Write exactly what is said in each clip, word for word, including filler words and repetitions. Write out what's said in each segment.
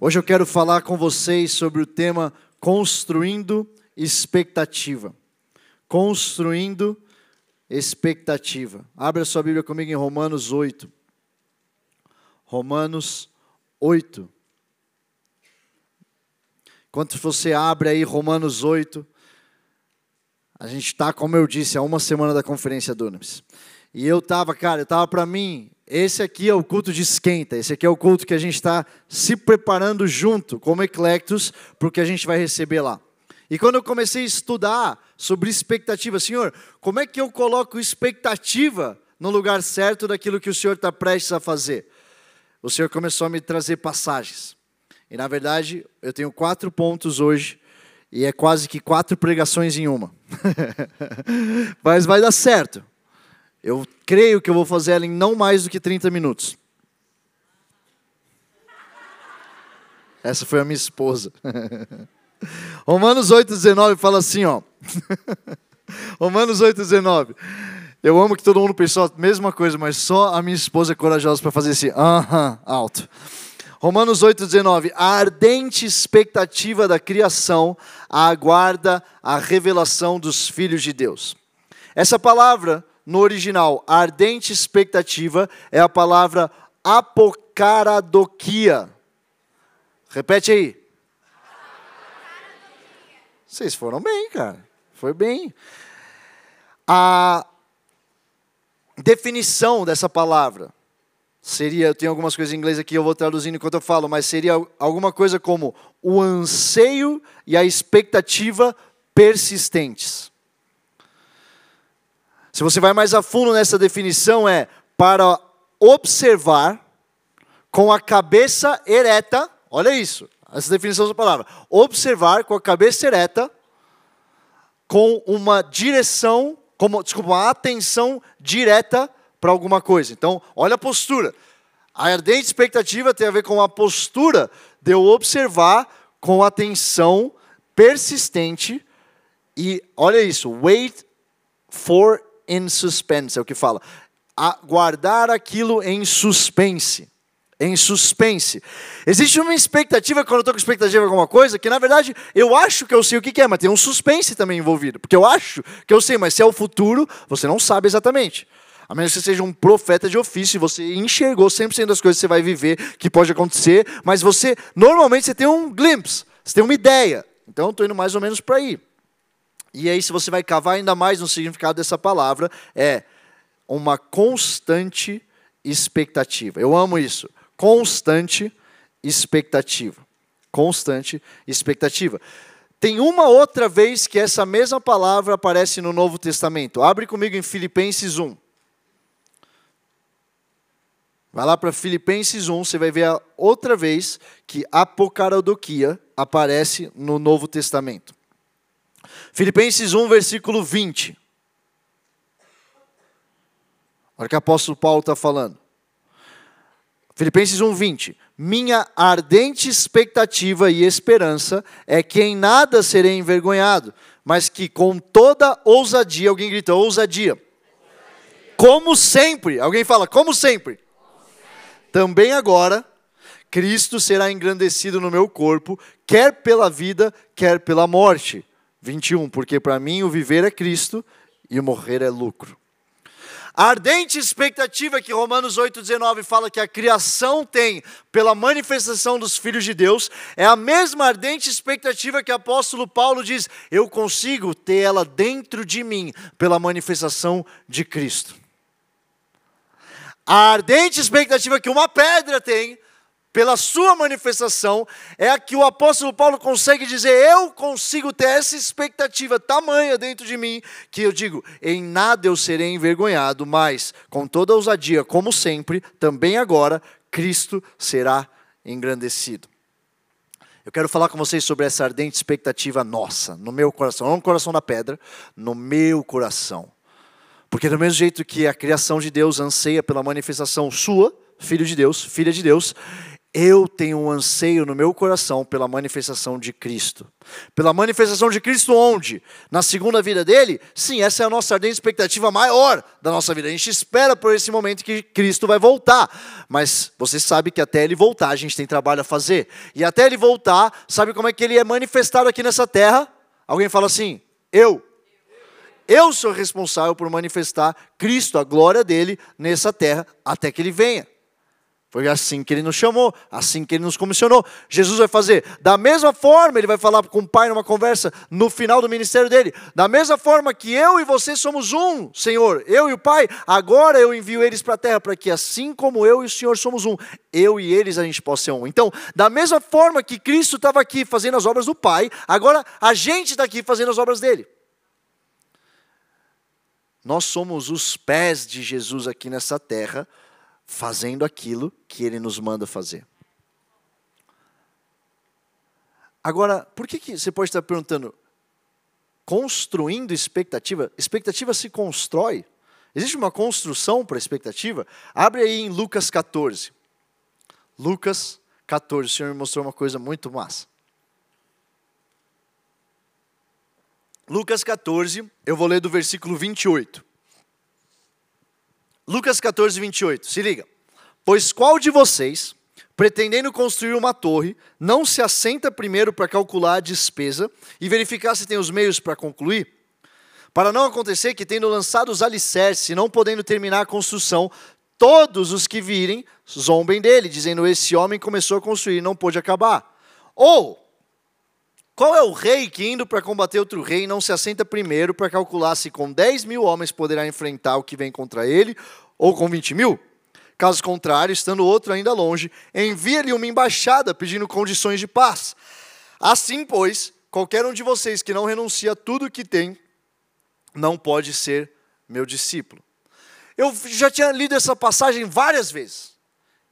Hoje eu quero falar com vocês sobre o tema Construindo Expectativa. Construindo Expectativa. Abra sua Bíblia comigo em Romanos oito. Romanos oito. Enquanto você abre aí Romanos oito, a gente está, como eu disse, há uma semana da conferência Dunamis. E eu estava, cara, eu estava para mim, esse aqui é o culto de esquenta, esse aqui é o culto que a gente está se preparando junto, como Eklektos, para o que a gente vai receber lá. E quando eu comecei a estudar sobre expectativa, Senhor, como é que eu coloco expectativa no lugar certo daquilo que o Senhor está prestes a fazer? O Senhor começou a me trazer passagens. E, na verdade, eu tenho quatro pontos hoje, e é quase que quatro pregações em uma. Mas vai dar certo. Eu creio que eu vou fazer ela em não mais do que trinta minutos. Essa foi a minha esposa. Romanos oito, dezenove fala assim, ó. Romanos oito, dezenove. Eu amo que todo mundo pensou a mesma coisa, mas só a minha esposa é corajosa para fazer esse aham uh-huh, alto. Romanos oito, dezenove, a ardente expectativa da criação aguarda a revelação dos filhos de Deus. Essa palavra, no original, ardente expectativa, é a palavra apokaradokia. Repete aí. Vocês foram bem, cara. Foi bem. A definição dessa palavra seria, eu tenho algumas coisas em inglês aqui, eu vou traduzindo enquanto eu falo, mas seria alguma coisa como o anseio e a expectativa persistentes. Se você vai mais a fundo nessa definição, é para observar com a cabeça ereta, olha isso, essa definição da palavra, observar com a cabeça ereta, com uma direção, como, desculpa, uma atenção direta, para alguma coisa. Então, olha a postura. A ardente expectativa tem a ver com a postura de eu observar com atenção persistente e, olha isso, wait for in suspense, é o que fala. Aguardar aquilo em suspense. Em suspense. Existe uma expectativa, quando eu estou com expectativa de alguma coisa, que na verdade eu acho que eu sei o que é, mas tem um suspense também envolvido. Porque eu acho que eu sei, mas se é o futuro, você não sabe exatamente. A menos que você seja um profeta de ofício e você enxergou cem por cento das coisas que você vai viver, que pode acontecer, mas você, normalmente, você tem um glimpse, você tem uma ideia. Então, eu estou indo mais ou menos para aí. E aí, se você vai cavar ainda mais no significado dessa palavra, é uma constante expectativa. Eu amo isso. Constante expectativa. Constante expectativa. Tem uma outra vez que essa mesma palavra aparece no Novo Testamento. Abre comigo em Filipenses um. Vai lá para Filipenses um, você vai ver a outra vez que apokaradokia aparece no Novo Testamento. Filipenses um, versículo vinte. Olha o que o apóstolo Paulo está falando. Filipenses um, vinte. Minha ardente expectativa e esperança é que em nada serei envergonhado, mas que com toda ousadia, alguém grita, ousadia. Como sempre, alguém fala, como sempre. Também agora, Cristo será engrandecido no meu corpo, quer pela vida, quer pela morte. vinte e um, porque para mim o viver é Cristo e o morrer é lucro. A ardente expectativa que Romanos oito, dezenove fala que a criação tem pela manifestação dos filhos de Deus, é a mesma ardente expectativa que o apóstolo Paulo diz, eu consigo ter ela dentro de mim pela manifestação de Cristo. A ardente expectativa que uma pedra tem, pela sua manifestação, é a que o apóstolo Paulo consegue dizer, eu consigo ter essa expectativa tamanha dentro de mim, que eu digo, em nada eu serei envergonhado, mas com toda ousadia, como sempre, também agora, Cristo será engrandecido. Eu quero falar com vocês sobre essa ardente expectativa nossa, no meu coração, não no coração da pedra, no meu coração. Porque do mesmo jeito que a criação de Deus anseia pela manifestação sua, filho de Deus, filha de Deus, Eu tenho um anseio no meu coração pela manifestação de Cristo. Pela manifestação de Cristo onde? Na segunda vida dele? Sim, essa é a nossa ardente expectativa maior da nossa vida. A gente espera por esse momento que Cristo vai voltar. Mas você sabe que até ele voltar, a gente tem trabalho a fazer. E até ele voltar, sabe como é que ele é manifestado aqui nessa terra? Alguém fala assim, eu. Eu sou responsável por manifestar Cristo, a glória dele, nessa terra, até que ele venha. Foi assim que ele nos chamou, assim que ele nos comissionou. Jesus vai fazer da mesma forma, ele vai falar com o Pai numa conversa no final do ministério dele. Da mesma forma que eu e você somos um, Senhor, eu e o Pai, agora eu envio eles para a terra, para que assim como eu e o Senhor somos um, eu e eles a gente possa ser um. Então, da mesma forma que Cristo estava aqui fazendo as obras do Pai, agora a gente está aqui fazendo as obras dele. Nós somos os pés de Jesus aqui nessa terra, fazendo aquilo que ele nos manda fazer. Agora, por que, que você pode estar perguntando, construindo expectativa? Expectativa se constrói? Existe uma construção para expectativa? Abre aí em Lucas quatorze. Lucas catorze, o Senhor me mostrou uma coisa muito massa. Lucas catorze, eu vou ler do versículo vinte e oito. Lucas catorze, vinte e oito, se liga. Pois qual de vocês, pretendendo construir uma torre, não se assenta primeiro para calcular a despesa e verificar se tem os meios para concluir? Para não acontecer que, tendo lançado os alicerces e não podendo terminar a construção, todos os que virem zombem dele, dizendo, esse homem começou a construir e não pôde acabar. Ou, qual é o rei que, indo para combater outro rei, não se assenta primeiro para calcular se com dez mil homens poderá enfrentar o que vem contra ele, ou com vinte mil? Caso contrário, estando outro ainda longe, envia-lhe uma embaixada pedindo condições de paz. Assim, pois, qualquer um de vocês que não renuncia a tudo o que tem, não pode ser meu discípulo. Eu já tinha lido essa passagem várias vezes.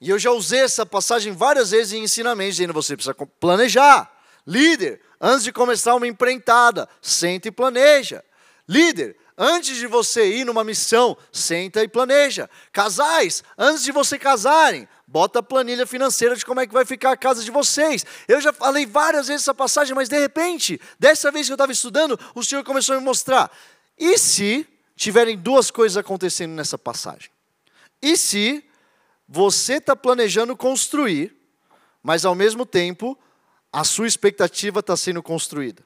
E eu já usei essa passagem várias vezes em ensinamentos, dizendo, você precisa planejar. Líder, antes de começar uma empreitada, senta e planeja. Líder, antes de você ir numa missão, senta e planeja. Casais, antes de você casarem, bota a planilha financeira de como é que vai ficar a casa de vocês. Eu já falei várias vezes essa passagem, mas de repente, dessa vez que eu estava estudando, o Senhor começou a me mostrar. E se tiverem duas coisas acontecendo nessa passagem? E se você está planejando construir, mas ao mesmo tempo a sua expectativa está sendo construída?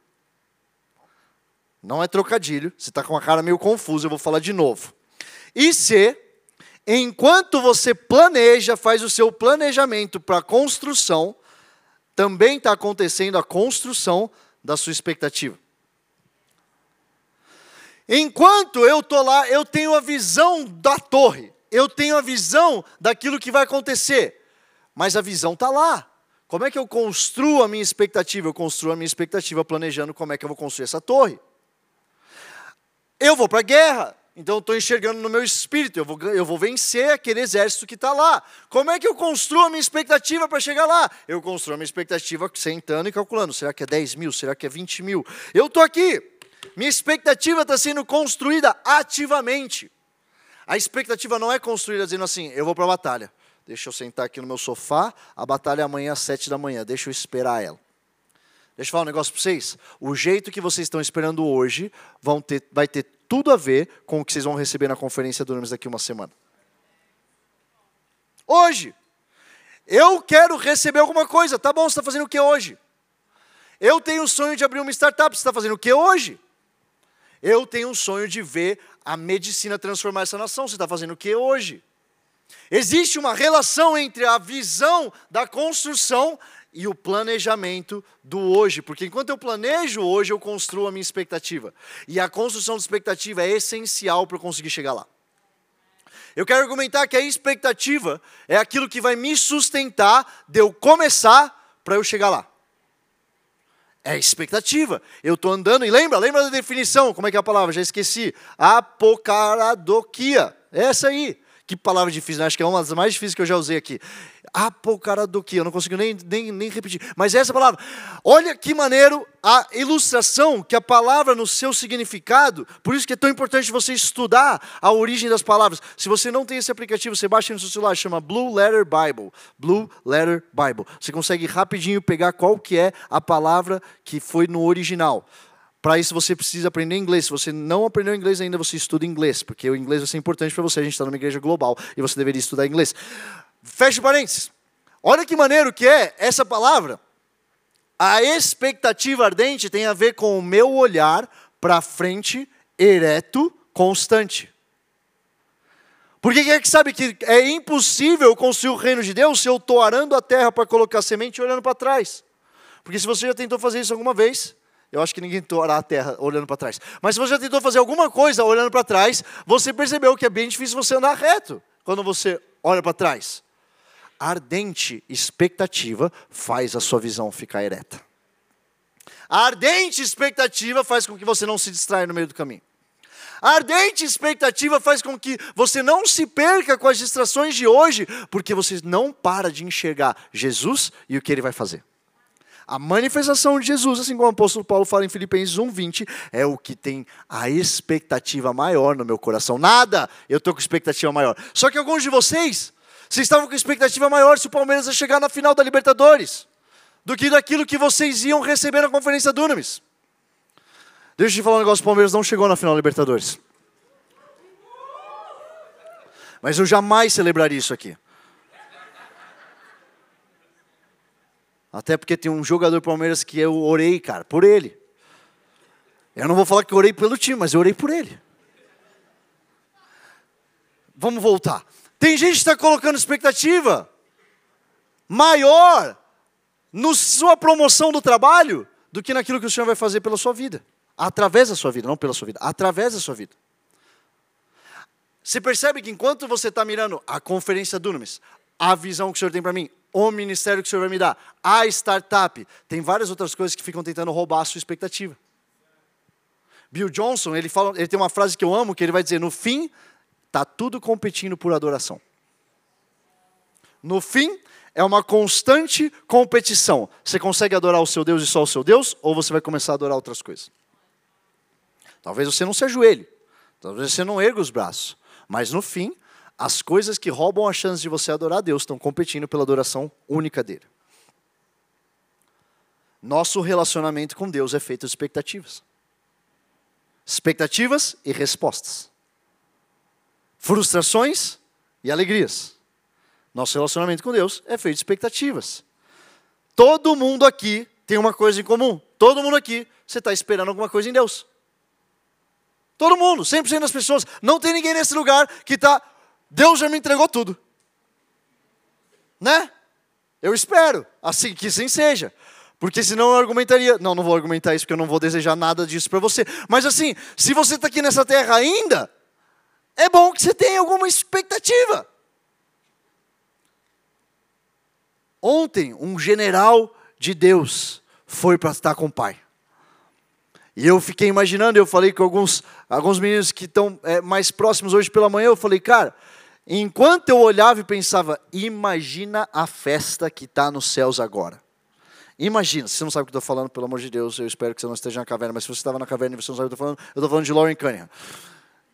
Não é trocadilho, você está com a cara meio confusa, eu vou falar de novo. E se, enquanto você planeja, faz o seu planejamento para a construção, também está acontecendo a construção da sua expectativa. Enquanto eu estou lá, eu tenho a visão da torre, eu tenho a visão daquilo que vai acontecer, mas a visão está lá. Como é que eu construo a minha expectativa? Eu construo a minha expectativa planejando como é que eu vou construir essa torre. Eu vou para a guerra, então eu estou enxergando no meu espírito, eu vou, eu vou vencer aquele exército que está lá. Como é que eu construo a minha expectativa para chegar lá? Eu construo a minha expectativa sentando e calculando, será que é dez mil, será que é vinte mil? Eu estou aqui, minha expectativa está sendo construída ativamente. A expectativa não é construída dizendo assim, eu vou para a batalha. Deixa eu sentar aqui no meu sofá, a batalha é amanhã às sete da manhã, deixa eu esperar ela. Deixa eu falar um negócio para vocês. O jeito que vocês estão esperando hoje vão ter, vai ter tudo a ver com o que vocês vão receber na conferência do Dunamis daqui uma semana. Hoje, eu quero receber alguma coisa. Tá bom, você está fazendo o que hoje? Eu tenho o sonho de abrir uma startup, você está fazendo o que hoje? Eu tenho um sonho de ver a medicina transformar essa nação, você está fazendo o que hoje? Existe uma relação entre a visão da construção e o planejamento do hoje. Porque enquanto eu planejo hoje, eu construo a minha expectativa. E a construção de expectativa é essencial para eu conseguir chegar lá. Eu quero argumentar que a expectativa é aquilo que vai me sustentar de eu começar para eu chegar lá. É expectativa. Eu estou andando e lembra? Lembra da definição? Como é que é a palavra? Já esqueci. Apokaradokia. É essa aí. Que palavra difícil, né? Acho que é uma das mais difíceis que eu já usei aqui. Apokaradokia, eu não consigo nem, nem, nem repetir. Mas essa palavra, olha que maneiro a ilustração que a palavra no seu significado, por isso que é tão importante você estudar a origem das palavras. Se você não tem esse aplicativo, você baixa no seu celular, chama Blue Letter Bible. Blue Letter Bible. Você consegue rapidinho pegar qual que é a palavra que foi no original. Para isso você precisa aprender inglês. Se você não aprendeu inglês ainda, você estuda inglês, porque o inglês vai ser importante para você. A gente está numa igreja global e você deveria estudar inglês. Fecha parênteses. Olha que maneiro que é essa palavra. A expectativa ardente tem a ver com o meu olhar para frente, ereto, constante. Porque quem é que sabe que é impossível construir o reino de Deus se eu estou arando a terra para colocar semente e olhando para trás? Porque se você já tentou fazer isso alguma vez... Eu acho que ninguém torar a terra olhando para trás. Mas se você já tentou fazer alguma coisa olhando para trás, você percebeu que é bem difícil você andar reto quando você olha para trás. A ardente expectativa faz a sua visão ficar ereta. A ardente expectativa faz com que você não se distraia no meio do caminho. A ardente expectativa faz com que você não se perca com as distrações de hoje, porque você não para de enxergar Jesus e o que Ele vai fazer. A manifestação de Jesus, assim como o apóstolo Paulo fala em Filipenses um, vinte, é o que tem a expectativa maior no meu coração. Nada, eu estou com expectativa maior. Só que alguns de vocês, vocês estavam com expectativa maior se o Palmeiras ia chegar na final da Libertadores, do que daquilo que vocês iam receber na conferência Dunamis. Deixa eu te falar um negócio, o Palmeiras não chegou na final da Libertadores. Mas eu jamais celebraria isso aqui. Até porque tem um jogador do Palmeiras que eu orei, cara, por ele. Eu não vou falar que eu orei pelo time, mas eu orei por ele. Vamos voltar. Tem gente que está colocando expectativa maior na sua promoção do trabalho do que naquilo que o Senhor vai fazer pela sua vida. Através da sua vida, não pela sua vida, através da sua vida. Você percebe que enquanto você está mirando a conferência Dunamis, a visão que o Senhor tem para mim, o ministério que o Senhor vai me dar, a startup, tem várias outras coisas que ficam tentando roubar a sua expectativa. Bill Johnson, ele, fala, ele tem uma frase que eu amo, que ele vai dizer, no fim, está tudo competindo por adoração. No fim, é uma constante competição. Você consegue adorar o seu Deus e só o seu Deus, ou você vai começar a adorar outras coisas? Talvez você não se ajoelhe, talvez você não erga os braços, mas no fim... As coisas que roubam a chance de você adorar a Deus estão competindo pela adoração única dele. Nosso relacionamento com Deus é feito de expectativas. Expectativas e respostas. Frustrações e alegrias. Nosso relacionamento com Deus é feito de expectativas. Todo mundo aqui tem uma coisa em comum. Todo mundo aqui, você está esperando alguma coisa em Deus. Todo mundo, cem por cento das pessoas. Não tem ninguém nesse lugar que está... Deus já me entregou tudo, né? Eu espero, assim que assim seja, porque senão eu argumentaria, não, não vou argumentar isso, porque eu não vou desejar nada disso para você, mas assim, se você está aqui nessa terra ainda, é bom que você tenha alguma expectativa. Ontem, um general de Deus foi para estar com o pai. E eu fiquei imaginando, eu falei com alguns, alguns meninos que estão é, mais próximos hoje pela manhã, eu falei, cara, enquanto eu olhava e pensava, imagina a festa que está nos céus agora. Imagina, se você não sabe o que eu estou falando, pelo amor de Deus, eu espero que você não esteja na caverna, mas se você estava na caverna e você não sabe o que eu estou falando, eu estou falando de Loren Cunningham.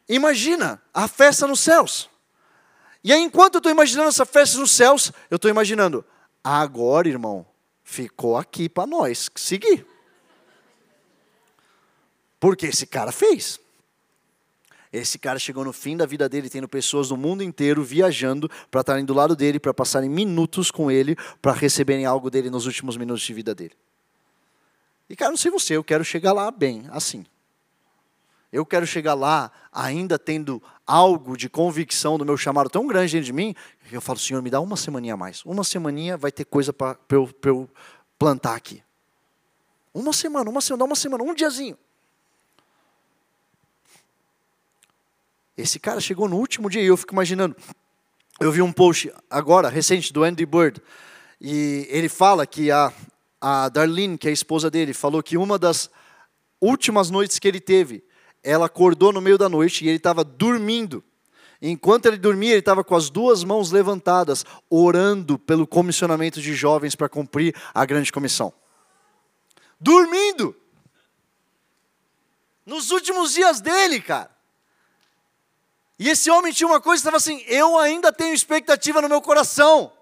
Imagina a festa nos céus. E aí, enquanto eu estou imaginando essa festa nos céus, eu estou imaginando, agora, irmão, ficou aqui para nós seguir. Porque esse cara fez. Esse cara chegou no fim da vida dele, tendo pessoas do mundo inteiro viajando para estarem do lado dele, para passarem minutos com ele, para receberem algo dele nos últimos minutos de vida dele. E cara, não sei você, eu quero chegar lá bem, assim. Eu quero chegar lá ainda tendo algo de convicção do meu chamado tão grande dentro de mim, que eu falo, Senhor, me dá uma semaninha a mais. Uma semaninha vai ter coisa para eu, eu plantar aqui. Uma semana, uma semana, uma semana, um diazinho. Esse cara chegou no último dia e eu fico imaginando. Eu vi um post agora, recente, do Andy Bird. E ele fala que a, a Darlene, que é a esposa dele, falou que uma das últimas noites que ele teve, ela acordou no meio da noite e ele estava dormindo. Enquanto ele dormia, ele estava com as duas mãos levantadas, orando pelo comissionamento de jovens para cumprir a grande comissão. Dormindo! Nos últimos dias dele, cara. E esse homem tinha uma coisa, estava assim, eu ainda tenho expectativa no meu coração.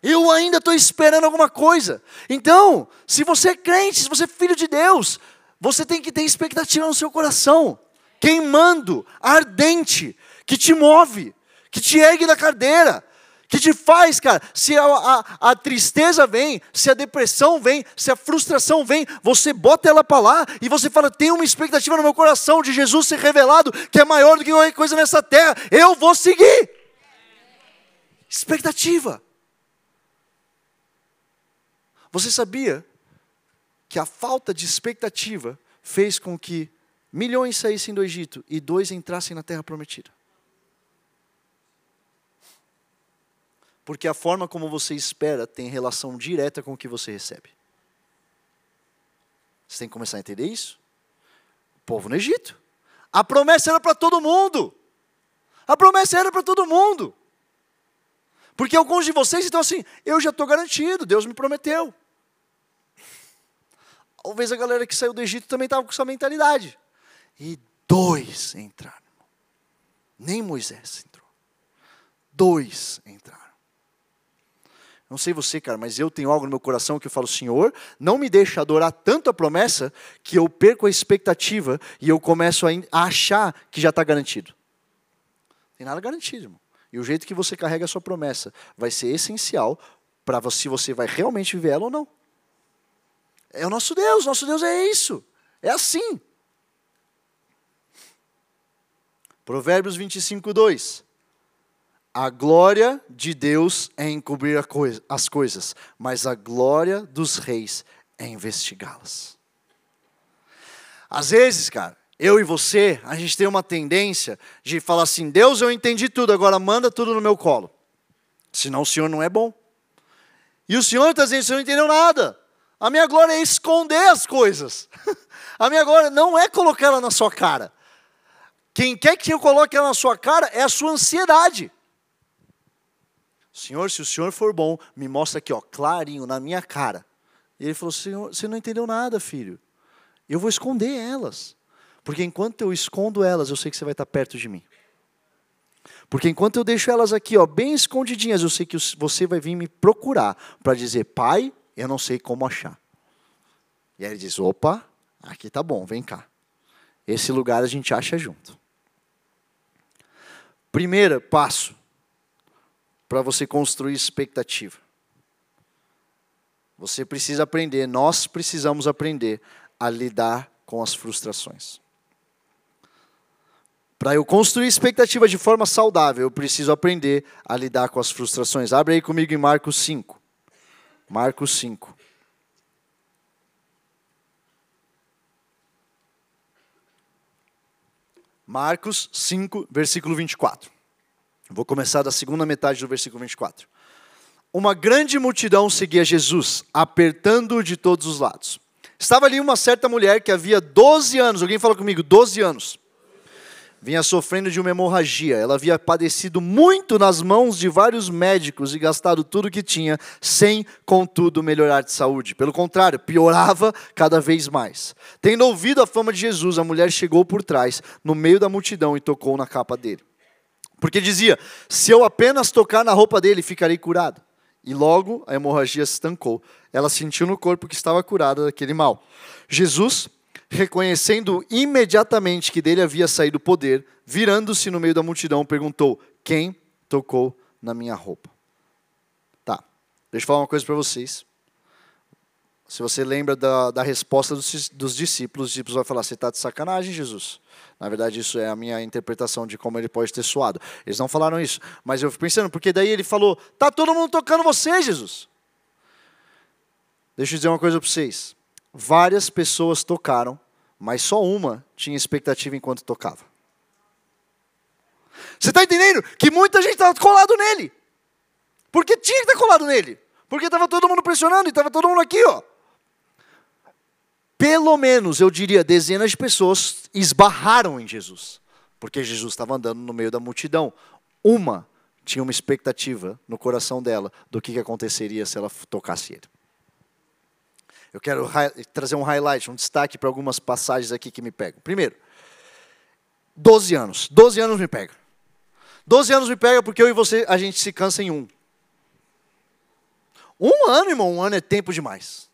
Eu ainda estou esperando alguma coisa. Então, se você é crente, se você é filho de Deus, você tem que ter expectativa no seu coração. Queimando, ardente, que te move, que te ergue da cadeira, que te faz, cara, se a, a, a tristeza vem, se a depressão vem, se a frustração vem, você bota ela para lá e você fala, tem uma expectativa no meu coração de Jesus ser revelado, que é maior do que qualquer coisa nessa terra, eu vou seguir. Expectativa. Você sabia que a falta de expectativa fez com que milhões saíssem do Egito e dois entrassem na terra prometida? Porque a forma como você espera tem relação direta com o que você recebe. Você tem que começar a entender isso? O povo no Egito. A promessa era para todo mundo. A promessa era para todo mundo. Porque alguns de vocês estão assim, eu já estou garantido, Deus me prometeu. Talvez a galera que saiu do Egito também estava com essa mentalidade. E dois entraram. Nem Moisés entrou. Dois entraram. Não sei você, cara, mas eu tenho algo no meu coração que eu falo, Senhor, não me deixa adorar tanto a promessa que eu perco a expectativa e eu começo a achar que já está garantido. Não tem nada garantido, irmão. E o jeito que você carrega a sua promessa vai ser essencial para se você vai realmente viver ela ou não. É o nosso Deus, nosso Deus é isso. É assim. Provérbios vinte e cinco, dois. A glória de Deus é encobrir a coisa, as coisas, mas a glória dos reis é investigá-las. Às vezes, cara, eu e você, a gente tem uma tendência de falar assim, Deus, eu entendi tudo, agora manda tudo no meu colo. Senão o Senhor não é bom. E o Senhor está dizendo, o Senhor não entendeu nada. A minha glória é esconder as coisas. A minha glória não é colocar ela na sua cara. Quem quer que eu coloque ela na sua cara é a sua ansiedade. Senhor, se o Senhor for bom, me mostra aqui, ó, clarinho, na minha cara. E ele falou, Senhor, você não entendeu nada, filho. Eu vou esconder elas. Porque enquanto eu escondo elas, eu sei que você vai estar perto de mim. Porque enquanto eu deixo elas aqui, ó, bem escondidinhas, eu sei que você vai vir me procurar para dizer, pai, eu não sei como achar. E aí ele diz, opa, aqui tá bom, vem cá. Esse lugar a gente acha junto. Primeiro passo para você construir expectativa. Você precisa aprender, nós precisamos aprender a lidar com as frustrações. Para eu construir expectativa de forma saudável, eu preciso aprender a lidar com as frustrações. Abre aí comigo em Marcos cinco. Marcos cinco. Marcos cinco, versículo vinte e quatro. Vou começar da segunda metade do versículo vinte e quatro. Uma grande multidão seguia Jesus, apertando-o de todos os lados. Estava ali uma certa mulher que havia doze anos, alguém fala comigo, doze anos. Vinha sofrendo de uma hemorragia. Ela havia padecido muito nas mãos de vários médicos e gastado tudo que tinha, sem, contudo, melhorar de saúde. Pelo contrário, piorava cada vez mais. Tendo ouvido a fama de Jesus, a mulher chegou por trás, no meio da multidão, e tocou na capa dele. Porque dizia, se eu apenas tocar na roupa dele, ficarei curada. E logo a hemorragia se estancou. Ela sentiu no corpo que estava curada daquele mal. Jesus, reconhecendo imediatamente que dele havia saído o poder, virando-se no meio da multidão, perguntou, quem tocou na minha roupa? Tá, deixa eu falar uma coisa para vocês. Se você lembra da, da resposta dos, dos discípulos, os discípulos vão falar, você está de sacanagem, Jesus. Na verdade, isso é a minha interpretação de como ele pode ter soado. Eles não falaram isso, mas eu fico pensando, porque daí ele falou, está todo mundo tocando você, Jesus. Deixa eu dizer uma coisa para vocês. Várias pessoas tocaram, mas só uma tinha expectativa enquanto tocava. Você está entendendo? Que muita gente estava colado nele. Porque tinha que estar colado nele. Porque estava todo mundo pressionando e estava todo mundo aqui, ó. Pelo menos, eu diria, dezenas de pessoas esbarraram em Jesus. porque Jesus estava andando no meio da multidão. Uma tinha uma expectativa no coração dela do que, que aconteceria se ela tocasse ele. Eu quero trazer um highlight, um destaque para algumas passagens aqui que me pegam. Primeiro, doze anos. doze anos me pega. doze anos me pega porque eu e você, a gente se cansa em um. Um ano, irmão, um ano é tempo demais.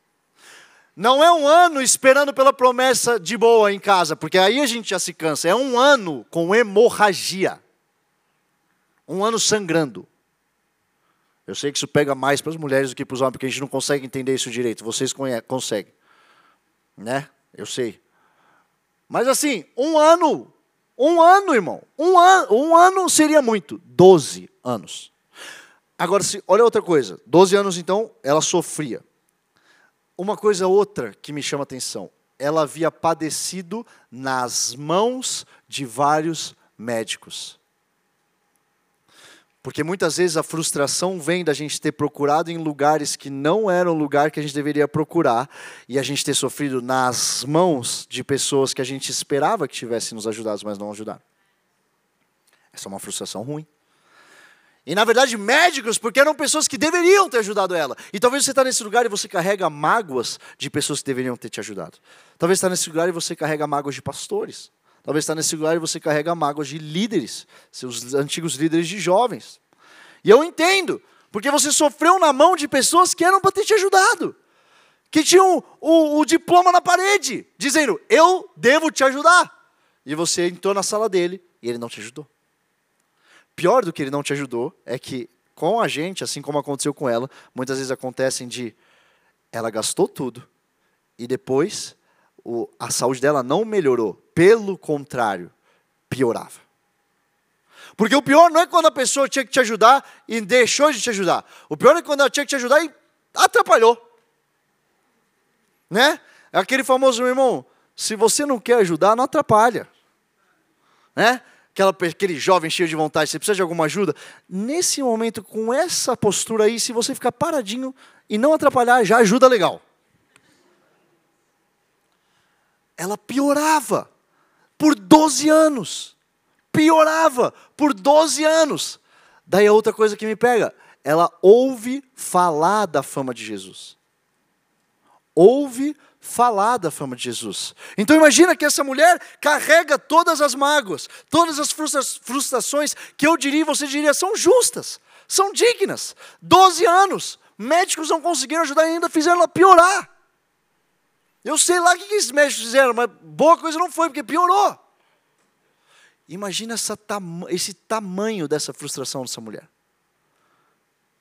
Não é um ano esperando pela promessa de boa em casa, porque aí a gente já se cansa. É um ano com hemorragia. Um ano sangrando. Eu sei que isso pega mais para as mulheres do que para os homens, porque a gente não consegue entender isso direito. Vocês conseguem. Né? Eu sei. Mas assim, um ano... Um ano, irmão. Um ano, um ano seria muito. Doze anos. Agora, se, olha outra coisa. Doze anos, então, ela sofria. Uma coisa outra que me chama a atenção. Ela havia padecido nas mãos de vários médicos. Porque muitas vezes a frustração vem da gente ter procurado em lugares que não eram o lugar que a gente deveria procurar. E a gente ter sofrido nas mãos de pessoas que a gente esperava que tivessem nos ajudado, mas não ajudaram. Essa é uma frustração ruim. E, na verdade, médicos, porque eram pessoas que deveriam ter ajudado ela. E talvez você está nesse lugar e você carrega mágoas de pessoas que deveriam ter te ajudado. Talvez você está nesse lugar e você carrega mágoas de pastores. Talvez está nesse lugar e você carrega mágoas de líderes, seus antigos líderes de jovens. E eu entendo, porque você sofreu na mão de pessoas que eram para ter te ajudado. Que tinham o, o, o diploma na parede, dizendo, eu devo te ajudar. E você entrou na sala dele e ele não te ajudou. Pior do que ele não te ajudou é que com a gente, assim como aconteceu com ela, muitas vezes acontecem de, ela gastou tudo e depois o, a saúde dela não melhorou. Pelo contrário, piorava. Porque o pior não é quando a pessoa tinha que te ajudar e deixou de te ajudar. O pior é quando ela tinha que te ajudar e atrapalhou. Né? É aquele famoso, meu irmão, se você não quer ajudar, não atrapalha. Né? Aquela, aquele jovem cheio de vontade, você precisa de alguma ajuda. Nesse momento, com essa postura aí, se você ficar paradinho e não atrapalhar, já ajuda legal. Ela piorava. Por doze anos. Piorava por doze anos. Daí a outra coisa que me pega. Ela ouve falar da fama de Jesus. Ouve falar da fama de Jesus. Então imagina que essa mulher carrega todas as mágoas, todas as frustrações que eu diria e você diria são justas, são dignas. doze anos. Médicos não conseguiram ajudar e ainda fizeram ela piorar. Eu sei lá o que esses médicos fizeram, mas boa coisa não foi, porque piorou. Imagina essa tam- esse tamanho dessa frustração dessa mulher.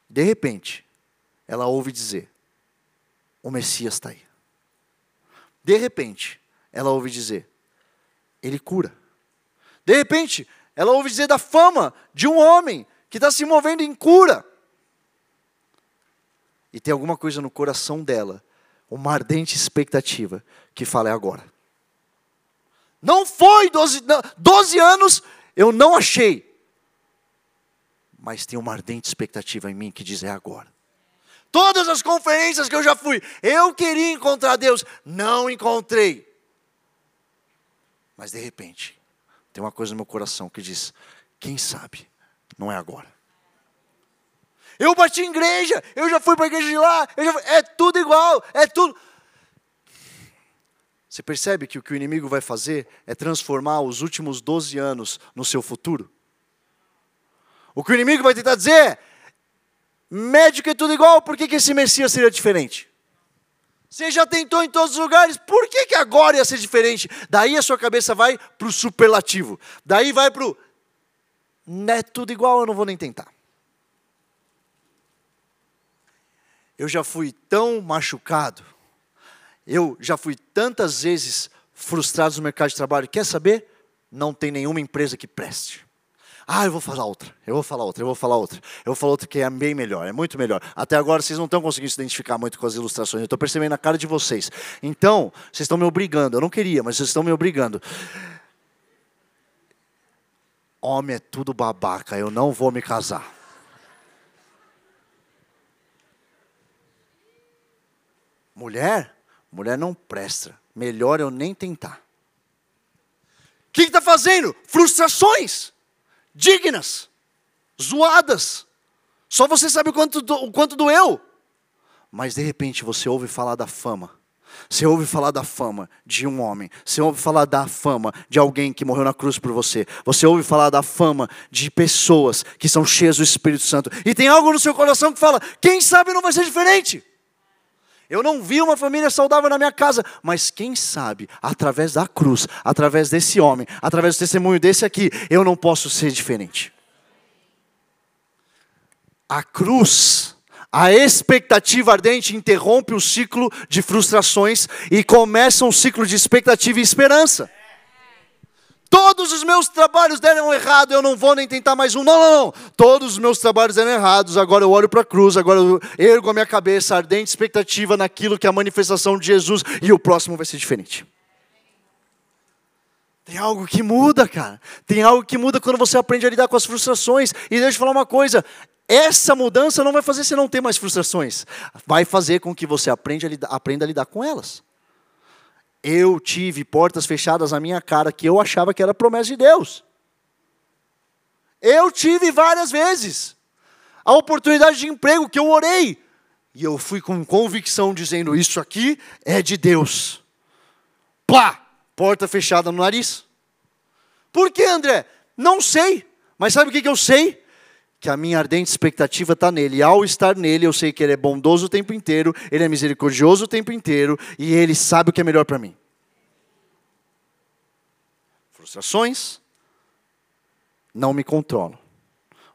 De repente, ela ouve dizer, o Messias está aí. De repente, ela ouve dizer, ele cura. De repente, ela ouve dizer da fama de um homem que está se movendo em cura. E tem alguma coisa no coração dela, uma ardente expectativa que fala é agora. Não foi doze, doze anos, eu não achei. Mas tem uma ardente expectativa em mim que diz é agora. Todas as conferências que eu já fui, eu queria encontrar Deus, não encontrei. Mas de repente, tem uma coisa no meu coração que diz, quem sabe, não é agora. Eu bati em igreja, eu já fui para a igreja de lá, eu já fui, é tudo igual, é tudo. Você percebe que o que o inimigo vai fazer é transformar os últimos doze anos no seu futuro? O que o inimigo vai tentar dizer é, médico é tudo igual, por que, que esse Messias seria diferente? Você já tentou em todos os lugares, por que, que agora ia ser diferente? Daí a sua cabeça vai para o superlativo, daí vai para o, não é tudo igual, eu não vou nem tentar. Eu já fui tão machucado, eu já fui tantas vezes frustrado no mercado de trabalho. Quer saber? Não tem nenhuma empresa que preste. Ah, eu vou falar outra, eu vou falar outra, eu vou falar outra. Eu vou falar outra que é bem melhor, é muito melhor. Até agora vocês não estão conseguindo se identificar muito com as ilustrações. Eu estou percebendo na cara de vocês. Então, vocês estão me obrigando. Eu não queria, mas vocês estão me obrigando. Homem é tudo babaca, eu não vou me casar. Mulher? Mulher não presta. Melhor eu nem tentar. O que está fazendo? Frustrações dignas, zoadas. Só você sabe o quanto, do, o quanto doeu. Mas de repente você ouve falar da fama. Você ouve falar da fama de um homem. Você ouve falar da fama de alguém que morreu na cruz por você. Você ouve falar da fama de pessoas que são cheias do Espírito Santo. E tem algo no seu coração que fala, quem sabe não vai ser diferente. Eu não vi uma família saudável na minha casa, mas quem sabe, através da cruz, através desse homem, através do testemunho desse aqui, eu não posso ser diferente. A cruz, a expectativa ardente interrompe o ciclo de frustrações e começa um ciclo de expectativa e esperança. Todos os meus trabalhos deram errado, eu não vou nem tentar mais um. Não, não, não. Todos os meus trabalhos deram errados, agora eu olho para a cruz, agora eu ergo a minha cabeça, ardente expectativa naquilo que é a manifestação de Jesus, e o próximo vai ser diferente. Tem algo que muda, cara. Tem algo que muda quando você aprende a lidar com as frustrações. E deixa eu falar uma coisa. Essa mudança não vai fazer você não ter mais frustrações. Vai fazer com que você aprenda a lidar, aprenda a lidar com elas. Eu tive portas fechadas na minha cara que eu achava que era promessa de Deus. Eu tive várias vezes a oportunidade de emprego que eu orei. E eu fui com convicção dizendo, isso aqui é de Deus. Pá! Porta fechada no nariz. Por que, André? Não sei. Mas sabe o que eu sei? Que a minha ardente expectativa está nele. E ao estar nele, eu sei que ele é bondoso o tempo inteiro, ele é misericordioso o tempo inteiro, e ele sabe o que é melhor para mim. Frustrações não me controlam.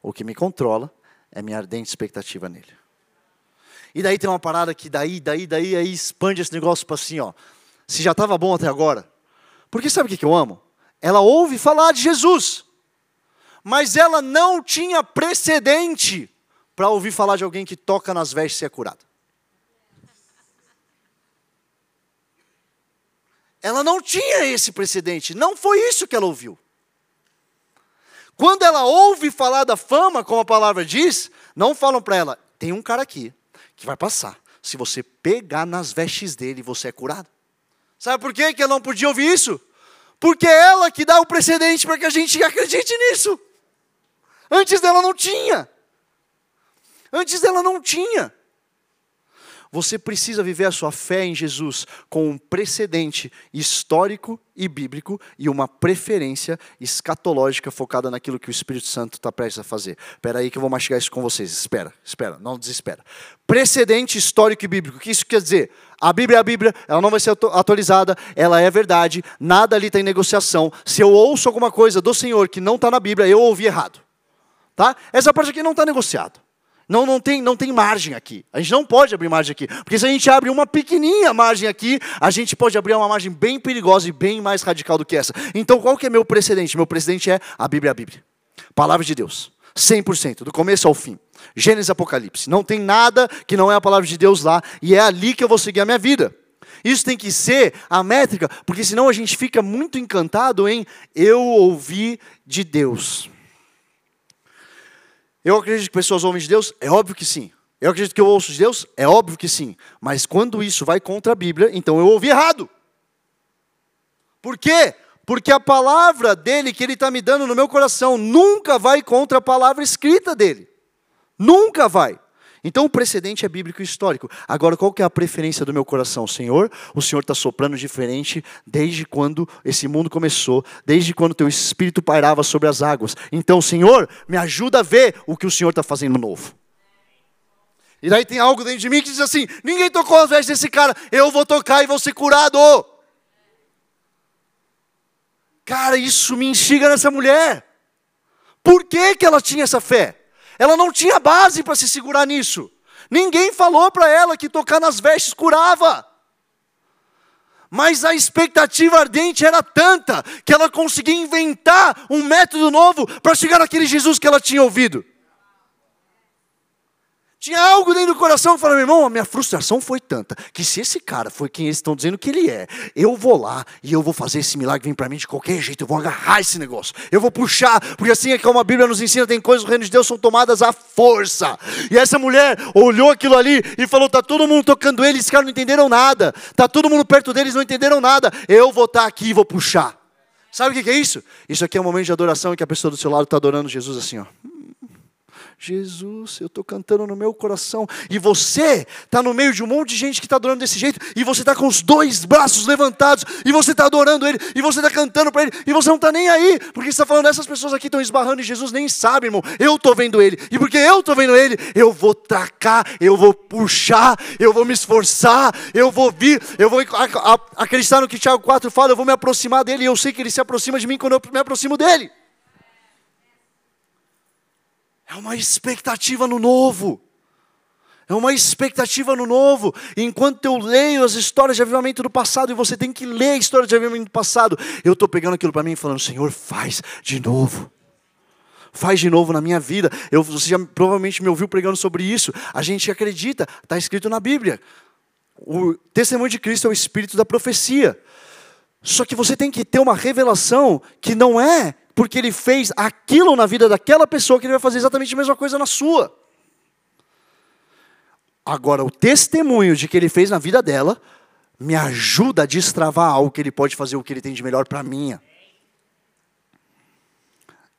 O que me controla é minha ardente expectativa nele. E daí tem uma parada que daí, daí, daí, aí expande esse negócio para assim, ó. Se já estava bom até agora. Porque sabe o que eu amo? Ela ouve falar de Jesus. Mas ela não tinha precedente para ouvir falar de alguém que toca nas vestes e é curado. Ela não tinha esse precedente. Não foi isso que ela ouviu. Quando ela ouve falar da fama, como a palavra diz, não falam para ela, tem um cara aqui que vai passar. Se você pegar nas vestes dele, você é curado. Sabe por quê que ela não podia ouvir isso? Porque é ela que dá o precedente para que a gente acredite nisso. Antes dela não tinha. Antes dela não tinha. Você precisa viver a sua fé em Jesus com um precedente histórico e bíblico e uma preferência escatológica focada naquilo que o Espírito Santo está prestes a fazer. Espera aí que eu vou mastigar isso com vocês. Espera, espera, não desespera. Precedente histórico e bíblico. O que isso quer dizer? A Bíblia é a Bíblia, ela não vai ser atualizada, ela é verdade, nada ali está em negociação. Se eu ouço alguma coisa do Senhor que não está na Bíblia, eu ouvi errado. Tá? Essa parte aqui não está negociada. Não, não, tem, não tem margem aqui. A gente não pode abrir margem aqui. Porque se a gente abre uma pequenininha margem aqui, a gente pode abrir uma margem bem perigosa e bem mais radical do que essa. Então, qual que é meu precedente? Meu precedente é a Bíblia, a Bíblia. Palavra de Deus. cem por cento. Do começo ao fim. Gênesis, Apocalipse. Não tem nada que não é a palavra de Deus lá. E é ali que eu vou seguir a minha vida. Isso tem que ser a métrica. Porque senão a gente fica muito encantado em eu ouvir de Deus. Eu acredito que pessoas ouvem de Deus? É óbvio que sim. Eu acredito que eu ouço de Deus? É óbvio que sim. Mas quando isso vai contra a Bíblia, então eu ouvi errado. Por quê? Porque a palavra dele que ele está me dando no meu coração nunca vai contra a palavra escrita dele. Nunca vai. Então o precedente é bíblico e histórico. Agora, qual que é a preferência do meu coração, Senhor? O Senhor está soprando diferente desde quando esse mundo começou, desde quando teu Espírito pairava sobre as águas. Então, Senhor, me ajuda a ver o que o Senhor está fazendo novo. E daí tem algo dentro de mim que diz assim, ninguém tocou as vestes desse cara, eu vou tocar e vou ser curado. Cara, isso me instiga nessa mulher. Por que que ela tinha essa fé? Ela não tinha base para se segurar nisso. Ninguém falou para ela que tocar nas vestes curava. Mas a expectativa ardente era tanta que ela conseguia inventar um método novo para chegar naquele Jesus que ela tinha ouvido. Tinha algo dentro do coração que falava, meu irmão, a minha frustração foi tanta que se esse cara foi quem eles estão dizendo que ele é, eu vou lá e eu vou fazer esse milagre vir para mim de qualquer jeito, eu vou agarrar esse negócio, eu vou puxar, porque assim é como a Bíblia nos ensina, tem coisas do reino de Deus são tomadas à força. E essa mulher olhou aquilo ali e falou, tá todo mundo tocando ele, esses caras não entenderam nada, tá todo mundo perto deles, não entenderam nada, eu vou estar aqui e vou puxar. Sabe o que é isso? Isso aqui é um momento de adoração que a pessoa do seu lado está adorando Jesus assim, ó. Jesus, eu estou cantando no meu coração. E você está no meio de um monte de gente que está adorando desse jeito. E você está com os dois braços levantados. E você está adorando Ele. E você está cantando para Ele. E você não está nem aí. Porque você está falando, essas pessoas aqui estão esbarrando em Jesus. Nem sabem, irmão. Eu estou vendo Ele. E porque eu estou vendo Ele, eu vou tacar, eu vou puxar, eu vou me esforçar, eu vou vir, eu vou acreditar no que Tiago quatro fala. Eu vou me aproximar dEle. E eu sei que Ele se aproxima de mim quando eu me aproximo dEle. É uma expectativa no novo. É uma expectativa no novo. Enquanto eu leio as histórias de avivamento do passado, e você tem que ler a história de avivamento do passado, eu estou pegando aquilo para mim e falando, Senhor, faz de novo. Faz de novo na minha vida. Eu, você já provavelmente me ouviu pregando sobre isso. A gente acredita, está escrito na Bíblia. O testemunho de Cristo é o espírito da profecia. Só que você tem que ter uma revelação que não é porque ele fez aquilo na vida daquela pessoa que ele vai fazer exatamente a mesma coisa na sua. Agora, o testemunho de que ele fez na vida dela me ajuda a destravar algo que ele pode fazer o que ele tem de melhor para a minha.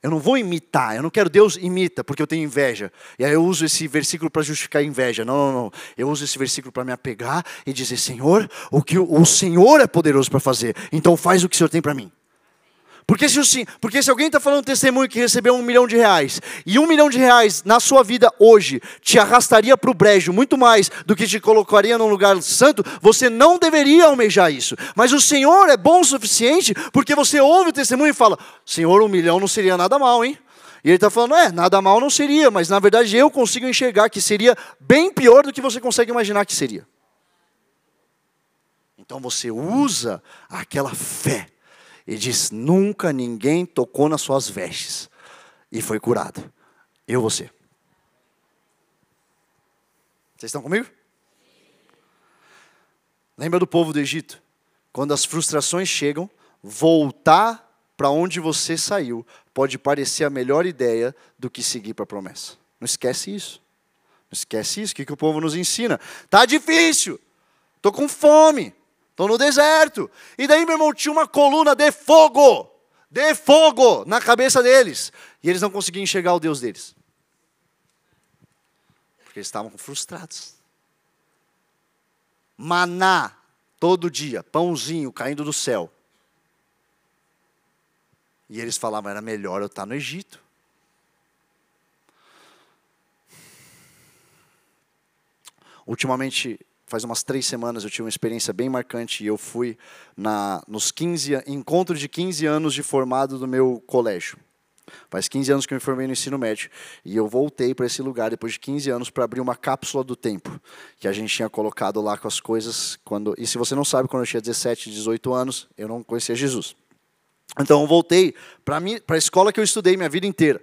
Eu não vou imitar, eu não quero Deus imita, porque eu tenho inveja. E aí eu uso esse versículo para justificar a inveja. Não, não, não. Eu uso esse versículo para me apegar e dizer, Senhor, o que o Senhor é poderoso para fazer, então faz o que o Senhor tem para mim. Porque se, porque se alguém está falando um testemunho que recebeu um milhão de reais, e um milhão de reais na sua vida hoje, te arrastaria para o brejo muito mais do que te colocaria num lugar santo, você não deveria almejar isso. Mas o Senhor é bom o suficiente, porque você ouve o testemunho e fala, Senhor, um milhão não seria nada mal, hein? E ele está falando, é, nada mal não seria, mas na verdade eu consigo enxergar que seria bem pior do que você consegue imaginar que seria. Então você usa aquela fé. E diz, nunca ninguém tocou nas suas vestes. E foi curado. Eu, você. Vocês estão comigo? Lembra do povo do Egito? Quando as frustrações chegam, voltar para onde você saiu pode parecer a melhor ideia do que seguir para a promessa. Não esquece isso. Não esquece isso. O que, que o povo nos ensina? Tá difícil. Estou com fome. Estou no deserto. E daí, meu irmão, tinha uma coluna de fogo. De fogo na cabeça deles. E eles não conseguiam enxergar o Deus deles. Porque eles estavam frustrados. Maná, todo dia. Pãozinho caindo do céu. E eles falavam, era melhor eu estar no Egito. Ultimamente... Faz umas três semanas eu tive uma experiência bem marcante e eu fui na, nos quinze, encontro de quinze anos de formado do meu colégio. Faz quinze anos que eu me formei no ensino médio. E eu voltei para esse lugar depois de quinze anos para abrir uma cápsula do tempo. Que a gente tinha colocado lá com as coisas. Quando, e se você não sabe, quando eu tinha dezessete, dezoito anos, eu não conhecia Jesus. Então eu voltei para a escola que eu estudei minha vida inteira.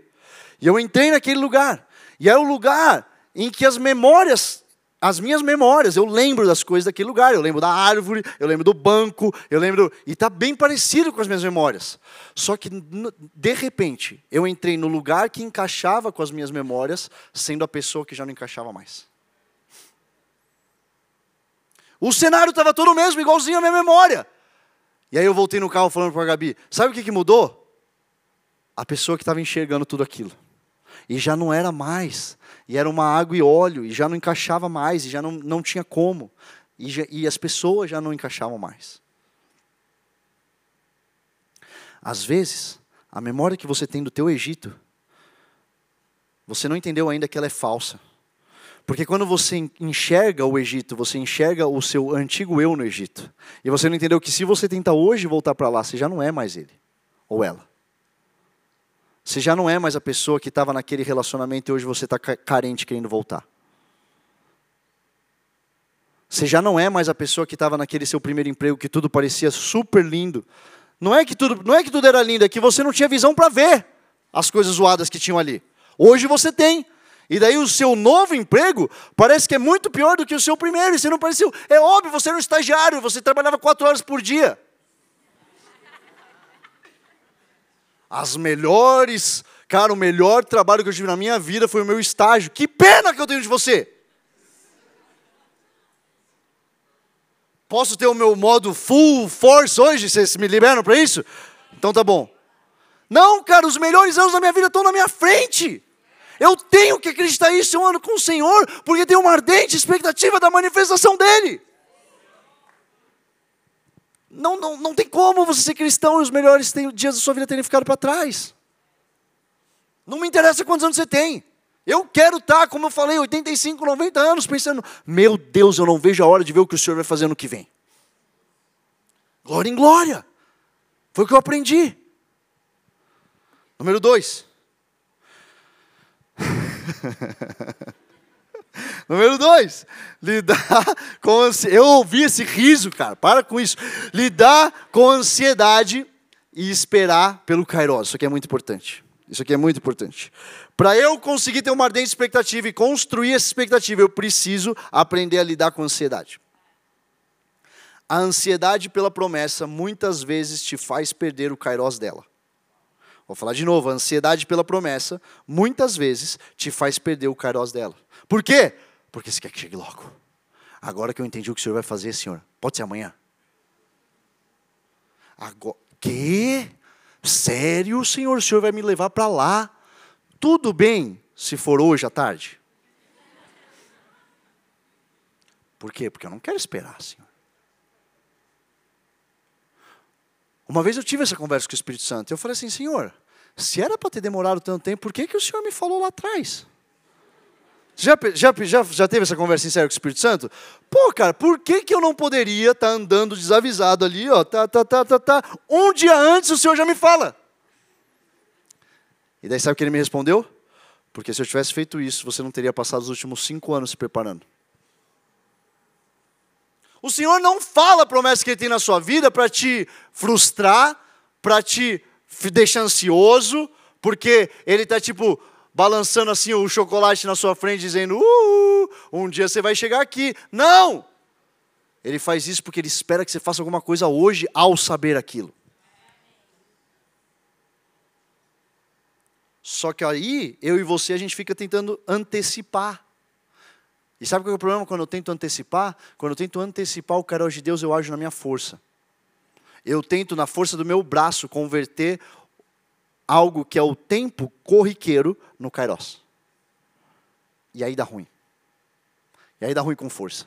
E eu entrei naquele lugar. E é o lugar em que as memórias... As minhas memórias, eu lembro das coisas daquele lugar, eu lembro da árvore, eu lembro do banco, eu lembro... E está bem parecido com as minhas memórias. Só que, de repente, eu entrei no lugar que encaixava com as minhas memórias, sendo a pessoa que já não encaixava mais. O cenário estava todo o mesmo, igualzinho à minha memória. E aí eu voltei no carro falando para a Gabi, sabe o que, que mudou? A pessoa que estava enxergando tudo aquilo. E já não era mais... E era uma água e óleo, e já não encaixava mais, e já não, não tinha como. E, já, e as pessoas já não encaixavam mais. Às vezes, a memória que você tem do teu Egito, você não entendeu ainda que ela é falsa. Porque quando você enxerga o Egito, você enxerga o seu antigo eu no Egito. E você não entendeu que se você tentar hoje voltar para lá, você já não é mais ele, ou ela. Você já não é mais a pessoa que estava naquele relacionamento e hoje você está carente querendo voltar. Você já não é mais a pessoa que estava naquele seu primeiro emprego que tudo parecia super lindo. Não é que tudo, não é que tudo era lindo, é que você não tinha visão para ver as coisas zoadas que tinham ali. Hoje você tem. E daí o seu novo emprego parece que é muito pior do que o seu primeiro. E você não pareceu. É óbvio, você era um estagiário, você trabalhava quatro horas por dia. As melhores, cara, o melhor trabalho que eu tive na minha vida foi o meu estágio. Que pena que eu tenho de você! Posso ter o meu modo full force hoje? Vocês me liberam para isso? Então tá bom. Não, cara, os melhores anos da minha vida estão na minha frente. Eu tenho que acreditar isso, eu ando com o Senhor, porque tenho uma ardente expectativa da manifestação dEle. Não, não, não tem como você ser cristão e os melhores dias da sua vida terem ficado para trás. Não me interessa quantos anos você tem. Eu quero estar, como eu falei, oitenta e cinco, noventa anos, pensando, meu Deus, eu não vejo a hora de ver o que o Senhor vai fazer ano que vem. Glória em glória. Foi o que eu aprendi. Número dois. Número dois. Lidar com ansiedade. Eu ouvi esse riso, cara. Para com isso. Lidar com ansiedade e esperar pelo Kairos. Isso aqui é muito importante. Isso aqui é muito importante. Para eu conseguir ter uma ardente expectativa e construir essa expectativa, eu preciso aprender a lidar com ansiedade. A ansiedade pela promessa muitas vezes te faz perder o Kairos dela. Vou falar de novo, a ansiedade pela promessa muitas vezes te faz perder o Kairos dela. Por quê? Porque você quer que chegue logo. Agora que eu entendi o que o Senhor vai fazer, Senhor, pode ser amanhã. Agora, que? Sério, Senhor, o Senhor vai me levar para lá? Tudo bem se for hoje à tarde. Por quê? Porque eu não quero esperar, Senhor. Uma vez eu tive essa conversa com o Espírito Santo. Eu falei assim, Senhor, se era para ter demorado tanto tempo, por que, que o Senhor me falou lá atrás? Já, já, já, já teve essa conversa sincera com o Espírito Santo? Pô, cara, por que, que eu não poderia estar tá andando desavisado ali, ó, tá, tá, tá, tá, tá, um dia antes o Senhor já me fala. E daí sabe o que ele me respondeu? Porque se eu tivesse feito isso, você não teria passado os últimos cinco anos se preparando. O Senhor não fala a promessa que Ele tem na sua vida para te frustrar, para te deixar ansioso, porque Ele está tipo balançando assim o chocolate na sua frente, dizendo, uh, um dia você vai chegar aqui. Não! Ele faz isso porque Ele espera que você faça alguma coisa hoje ao saber aquilo. Só que aí, eu e você, a gente fica tentando antecipar. E sabe qual é o problema quando eu tento antecipar? Quando eu tento antecipar o Kairos de Deus, eu ajo na minha força. Eu tento, na força do meu braço, converter algo que é o tempo corriqueiro no Kairos. E aí dá ruim. E aí dá ruim com força.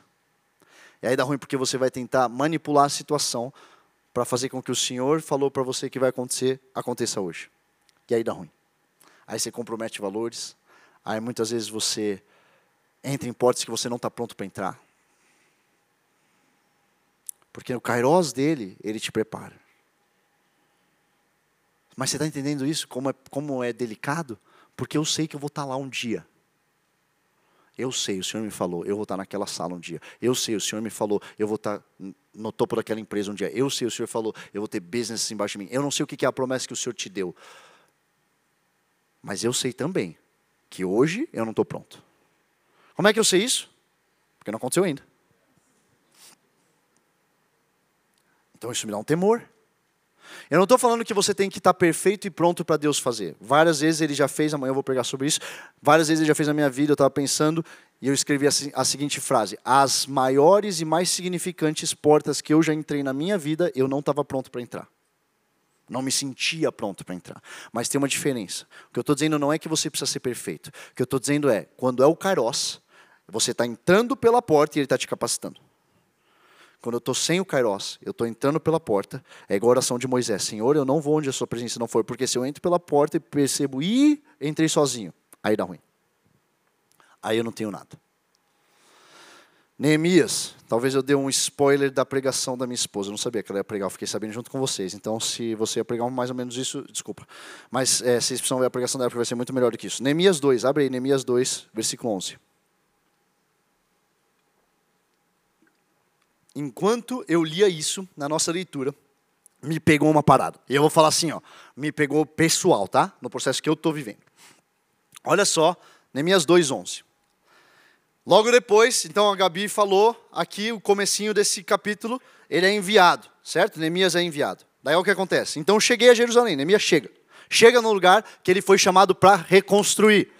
E aí dá ruim porque você vai tentar manipular a situação para fazer com que o Senhor falou para você que vai acontecer, aconteça hoje. E aí dá ruim. Aí você compromete valores. Aí muitas vezes você... entre em hipóteses que você não está pronto para entrar. Porque o Kairos dele, ele te prepara. Mas você está entendendo isso? Como é, como é delicado? Porque eu sei que eu vou estar tá lá um dia. Eu sei, o Senhor me falou, eu vou estar tá naquela sala um dia. Eu sei, o Senhor me falou, eu vou estar tá no topo daquela empresa um dia. Eu sei, o Senhor falou, eu vou ter business embaixo de mim. Eu não sei o que é a promessa que o Senhor te deu. Mas eu sei também que hoje eu não estou pronto. Como é que eu sei isso? Porque não aconteceu ainda. Então isso me dá um temor. Eu não estou falando que você tem que estar perfeito e pronto para Deus fazer. Várias vezes Ele já fez, amanhã eu vou pregar sobre isso. Várias vezes Ele já fez na minha vida, eu estava pensando, e eu escrevi a seguinte frase. As maiores e mais significantes portas que eu já entrei na minha vida, eu não estava pronto para entrar. Não me sentia pronto para entrar. Mas tem uma diferença. O que eu estou dizendo não é que você precisa ser perfeito. O que eu estou dizendo é, quando é o Kairos... você está entrando pela porta e Ele está te capacitando. Quando eu estou sem o Kairos, eu estou entrando pela porta. É igual a oração de Moisés. Senhor, eu não vou onde a sua presença não for. Porque se eu entro pela porta e percebo, ih, entrei sozinho. Aí dá ruim. Aí eu não tenho nada. Neemias. Talvez eu dê um spoiler da pregação da minha esposa. Eu não sabia que ela ia pregar. Eu fiquei sabendo junto com vocês. Então, se você ia pregar mais ou menos isso, desculpa. Mas é, vocês precisam ver a pregação dela, porque vai ser muito melhor do que isso. Neemias dois. Abre aí, Neemias dois, versículo onze. Enquanto eu lia isso, na nossa leitura, me pegou uma parada. E eu vou falar assim, ó, me pegou pessoal, tá? No processo que eu estou vivendo. Olha só, Neemias dois, onze. Logo depois, então a Gabi falou, aqui o comecinho desse capítulo, ele é enviado, certo? Neemias é enviado. Daí é o que acontece. Então cheguei a Jerusalém, Neemias chega. Chega no lugar que ele foi chamado para reconstruir.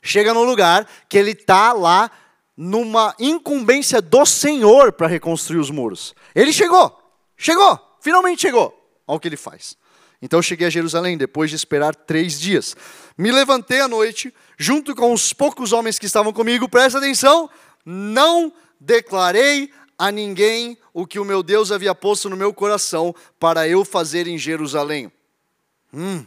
Chega no lugar que ele está lá, numa incumbência do Senhor para reconstruir os muros. Ele chegou, chegou, finalmente chegou. Olha o que ele faz. Então eu cheguei a Jerusalém depois de esperar três dias. Me levantei à noite, junto com os poucos homens que estavam comigo, presta atenção, não declarei a ninguém o que o meu Deus havia posto no meu coração para eu fazer em Jerusalém. Hum,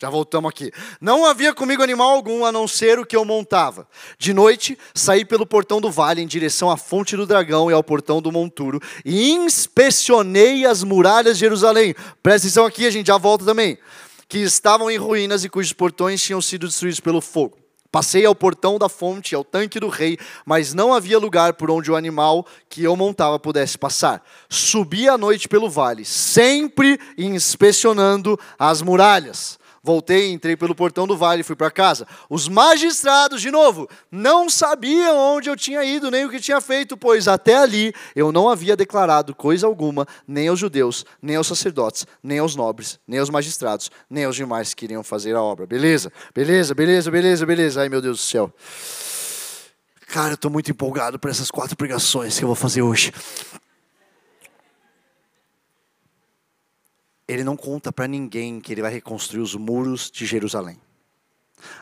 já voltamos aqui. Não havia comigo animal algum, a não ser o que eu montava. De noite, saí pelo portão do vale, em direção à fonte do dragão e ao portão do monturo, e inspecionei as muralhas de Jerusalém. Presta atenção aqui, a gente já volta também. Que estavam em ruínas e cujos portões tinham sido destruídos pelo fogo. Passei ao portão da fonte, ao tanque do rei, mas não havia lugar por onde o animal que eu montava pudesse passar. Subi à noite pelo vale, sempre inspecionando as muralhas. Voltei, entrei pelo portão do vale e fui para casa. Os magistrados, de novo, não sabiam onde eu tinha ido, nem o que tinha feito, pois até ali eu não havia declarado coisa alguma, nem aos judeus, nem aos sacerdotes, nem aos nobres, nem aos magistrados, nem aos demais que iriam fazer a obra. Beleza, beleza, beleza, beleza, beleza. Ai, meu Deus do céu. Cara, eu estou muito empolgado por essas quatro pregações que eu vou fazer hoje. Ele não conta para ninguém que ele vai reconstruir os muros de Jerusalém.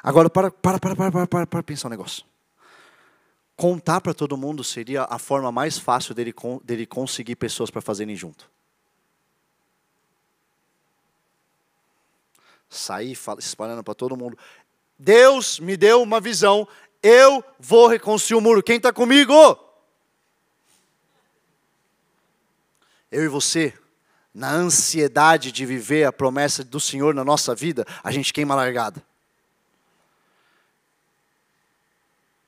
Agora, para, para, para, para, para, para, para pensar um negócio. Contar para todo mundo seria a forma mais fácil dele, dele conseguir pessoas para fazerem junto. Sair espalhando para todo mundo. Deus me deu uma visão, eu vou reconstruir o muro. Quem está comigo? Eu e você. Na ansiedade de viver a promessa do Senhor na nossa vida, a gente queima a largada.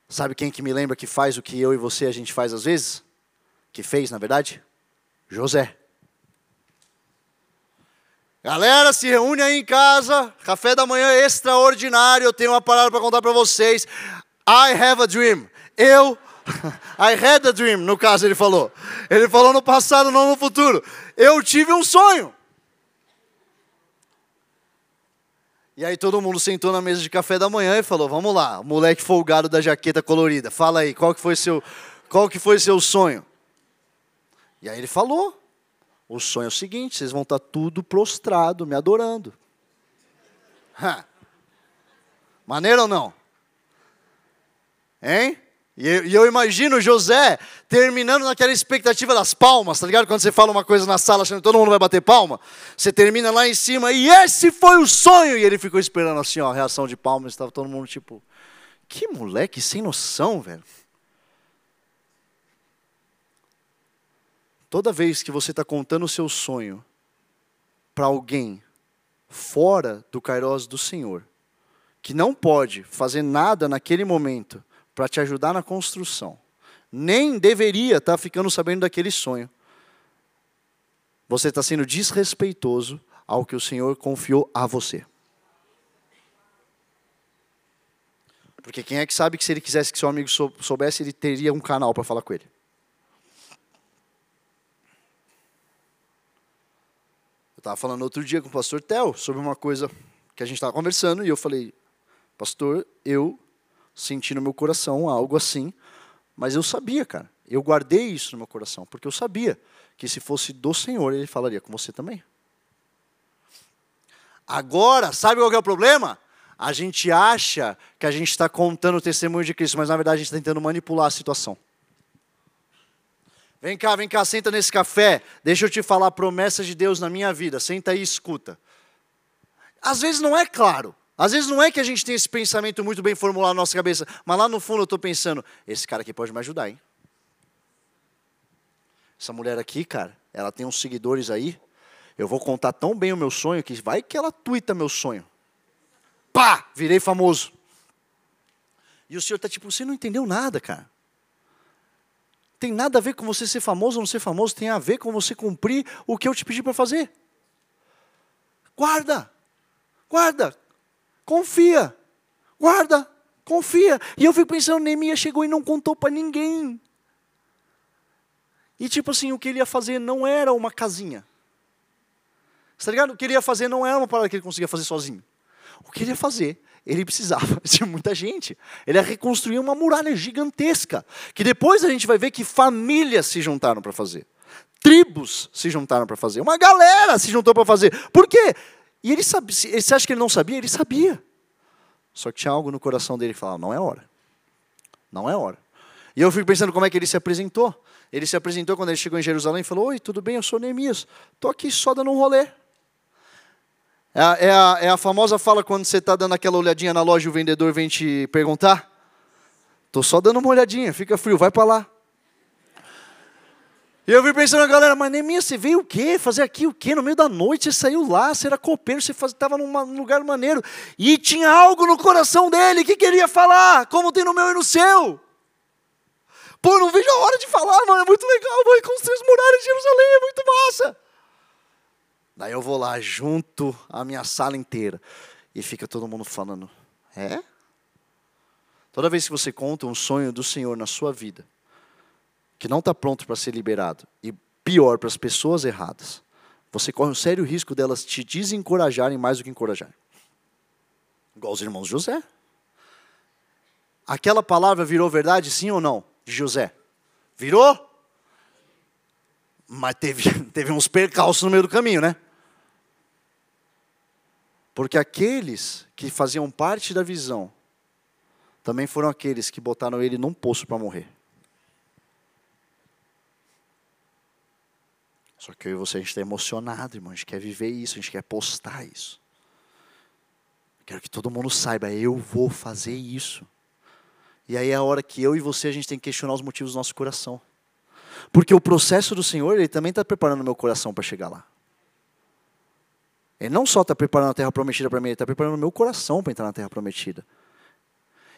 Sabe quem que me lembra que faz o que eu e você a gente faz às vezes? Que fez, na verdade? José. Galera, se reúne aí em casa, café da manhã extraordinário, eu tenho uma parada para contar para vocês. I have a dream. Eu... I had a dream, no caso ele falou. Ele falou no passado, não no futuro. Eu tive um sonho. E aí todo mundo sentou na mesa de café da manhã e falou, vamos lá, moleque folgado da jaqueta colorida. Fala aí, qual que foi seu, qual que foi seu sonho? E aí ele falou, o sonho é o seguinte, vocês vão estar tudo prostrado, me adorando. Ha. Maneiro ou não? Hein? E eu, e eu imagino José terminando naquela expectativa das palmas, tá ligado? Quando você fala uma coisa na sala achando que todo mundo vai bater palma, você termina lá em cima e esse foi o sonho. E ele ficou esperando assim, ó, a reação de palmas, estava todo mundo tipo, que moleque sem noção, velho. Toda vez que você está contando o seu sonho para alguém fora do Kairos do Senhor, que não pode fazer nada naquele momento, para te ajudar na construção, nem deveria estar ficando sabendo daquele sonho. Você está sendo desrespeitoso ao que o Senhor confiou a você. Porque quem é que sabe que se ele quisesse que seu amigo soubesse, ele teria um canal para falar com ele. Eu estava falando outro dia com o pastor Theo sobre uma coisa que a gente estava conversando, e eu falei, pastor, eu... senti no meu coração algo assim, mas eu sabia, cara, eu guardei isso no meu coração, porque eu sabia que se fosse do Senhor, Ele falaria com você também. Agora, sabe qual que é o problema? A gente acha que a gente está contando o testemunho de Cristo, mas na verdade a gente está tentando manipular a situação. Vem cá, vem cá, senta nesse café, deixa eu te falar a promessa de Deus na minha vida, senta aí e escuta. Às vezes não é claro. Às vezes não é que a gente tem esse pensamento muito bem formulado na nossa cabeça, mas lá no fundo eu estou pensando, esse cara aqui pode me ajudar, hein? Essa mulher aqui, cara, ela tem uns seguidores aí, eu vou contar tão bem o meu sonho que vai que ela tuita meu sonho. Pá! Virei famoso. E o Senhor está tipo, você não entendeu nada, cara. Tem nada a ver com você ser famoso ou não ser famoso, tem a ver com você cumprir o que eu te pedi para fazer. Guarda! Guarda! Confia, guarda, confia. E eu fico pensando, Neemias chegou e não contou para ninguém. E tipo assim, o que ele ia fazer não era uma casinha. Tá ligado? O que ele ia fazer não era uma parada que ele conseguia fazer sozinho. O que ele ia fazer, ele precisava de muita gente. Ele ia reconstruir uma muralha gigantesca, que depois a gente vai ver que famílias se juntaram para fazer. Tribos se juntaram para fazer. Uma galera se juntou para fazer. Por quê? E ele sabia, você acha que ele não sabia? Ele sabia. Só que tinha algo no coração dele que falava, não é hora. Não é hora. E eu fico pensando como é que ele se apresentou. Ele se apresentou quando ele chegou em Jerusalém e falou, oi, tudo bem, eu sou Neemias. Estou aqui só dando um rolê. É a, é, a, é a famosa fala quando você está dando aquela olhadinha na loja e o vendedor vem te perguntar. Estou só dando uma olhadinha, fica frio, vai para lá. E eu vim pensando, galera, mas Neemias, você veio o quê? Fazer aqui o quê? No meio da noite, você saiu lá, você era copeiro, você estava num lugar maneiro. E tinha algo no coração dele que queria falar, como tem no meu e no seu. Pô, não vejo a hora de falar, mano, é muito legal, vou reconstruir as muralhas de Jerusalém, é muito massa. Daí eu vou lá, junto a minha sala inteira, e fica todo mundo falando, é? Toda vez que você conta um sonho do Senhor na sua vida, que não está pronto para ser liberado, e pior, para as pessoas erradas, você corre um sério risco delas te desencorajarem mais do que encorajarem. Igual os irmãos José. Aquela palavra virou verdade, sim ou não? De José. Virou? Mas teve, teve uns percalços no meio do caminho, né? Porque aqueles que faziam parte da visão, também foram aqueles que botaram ele num poço para morrer. Só que eu e você, a gente está emocionado, irmão. A gente quer viver isso, a gente quer postar isso. Quero que todo mundo saiba, eu vou fazer isso. E aí é a hora que eu e você, a gente tem que questionar os motivos do nosso coração. Porque o processo do Senhor, Ele também está preparando o meu coração para chegar lá. Ele não só está preparando a terra prometida para mim, Ele está preparando o meu coração para entrar na terra prometida.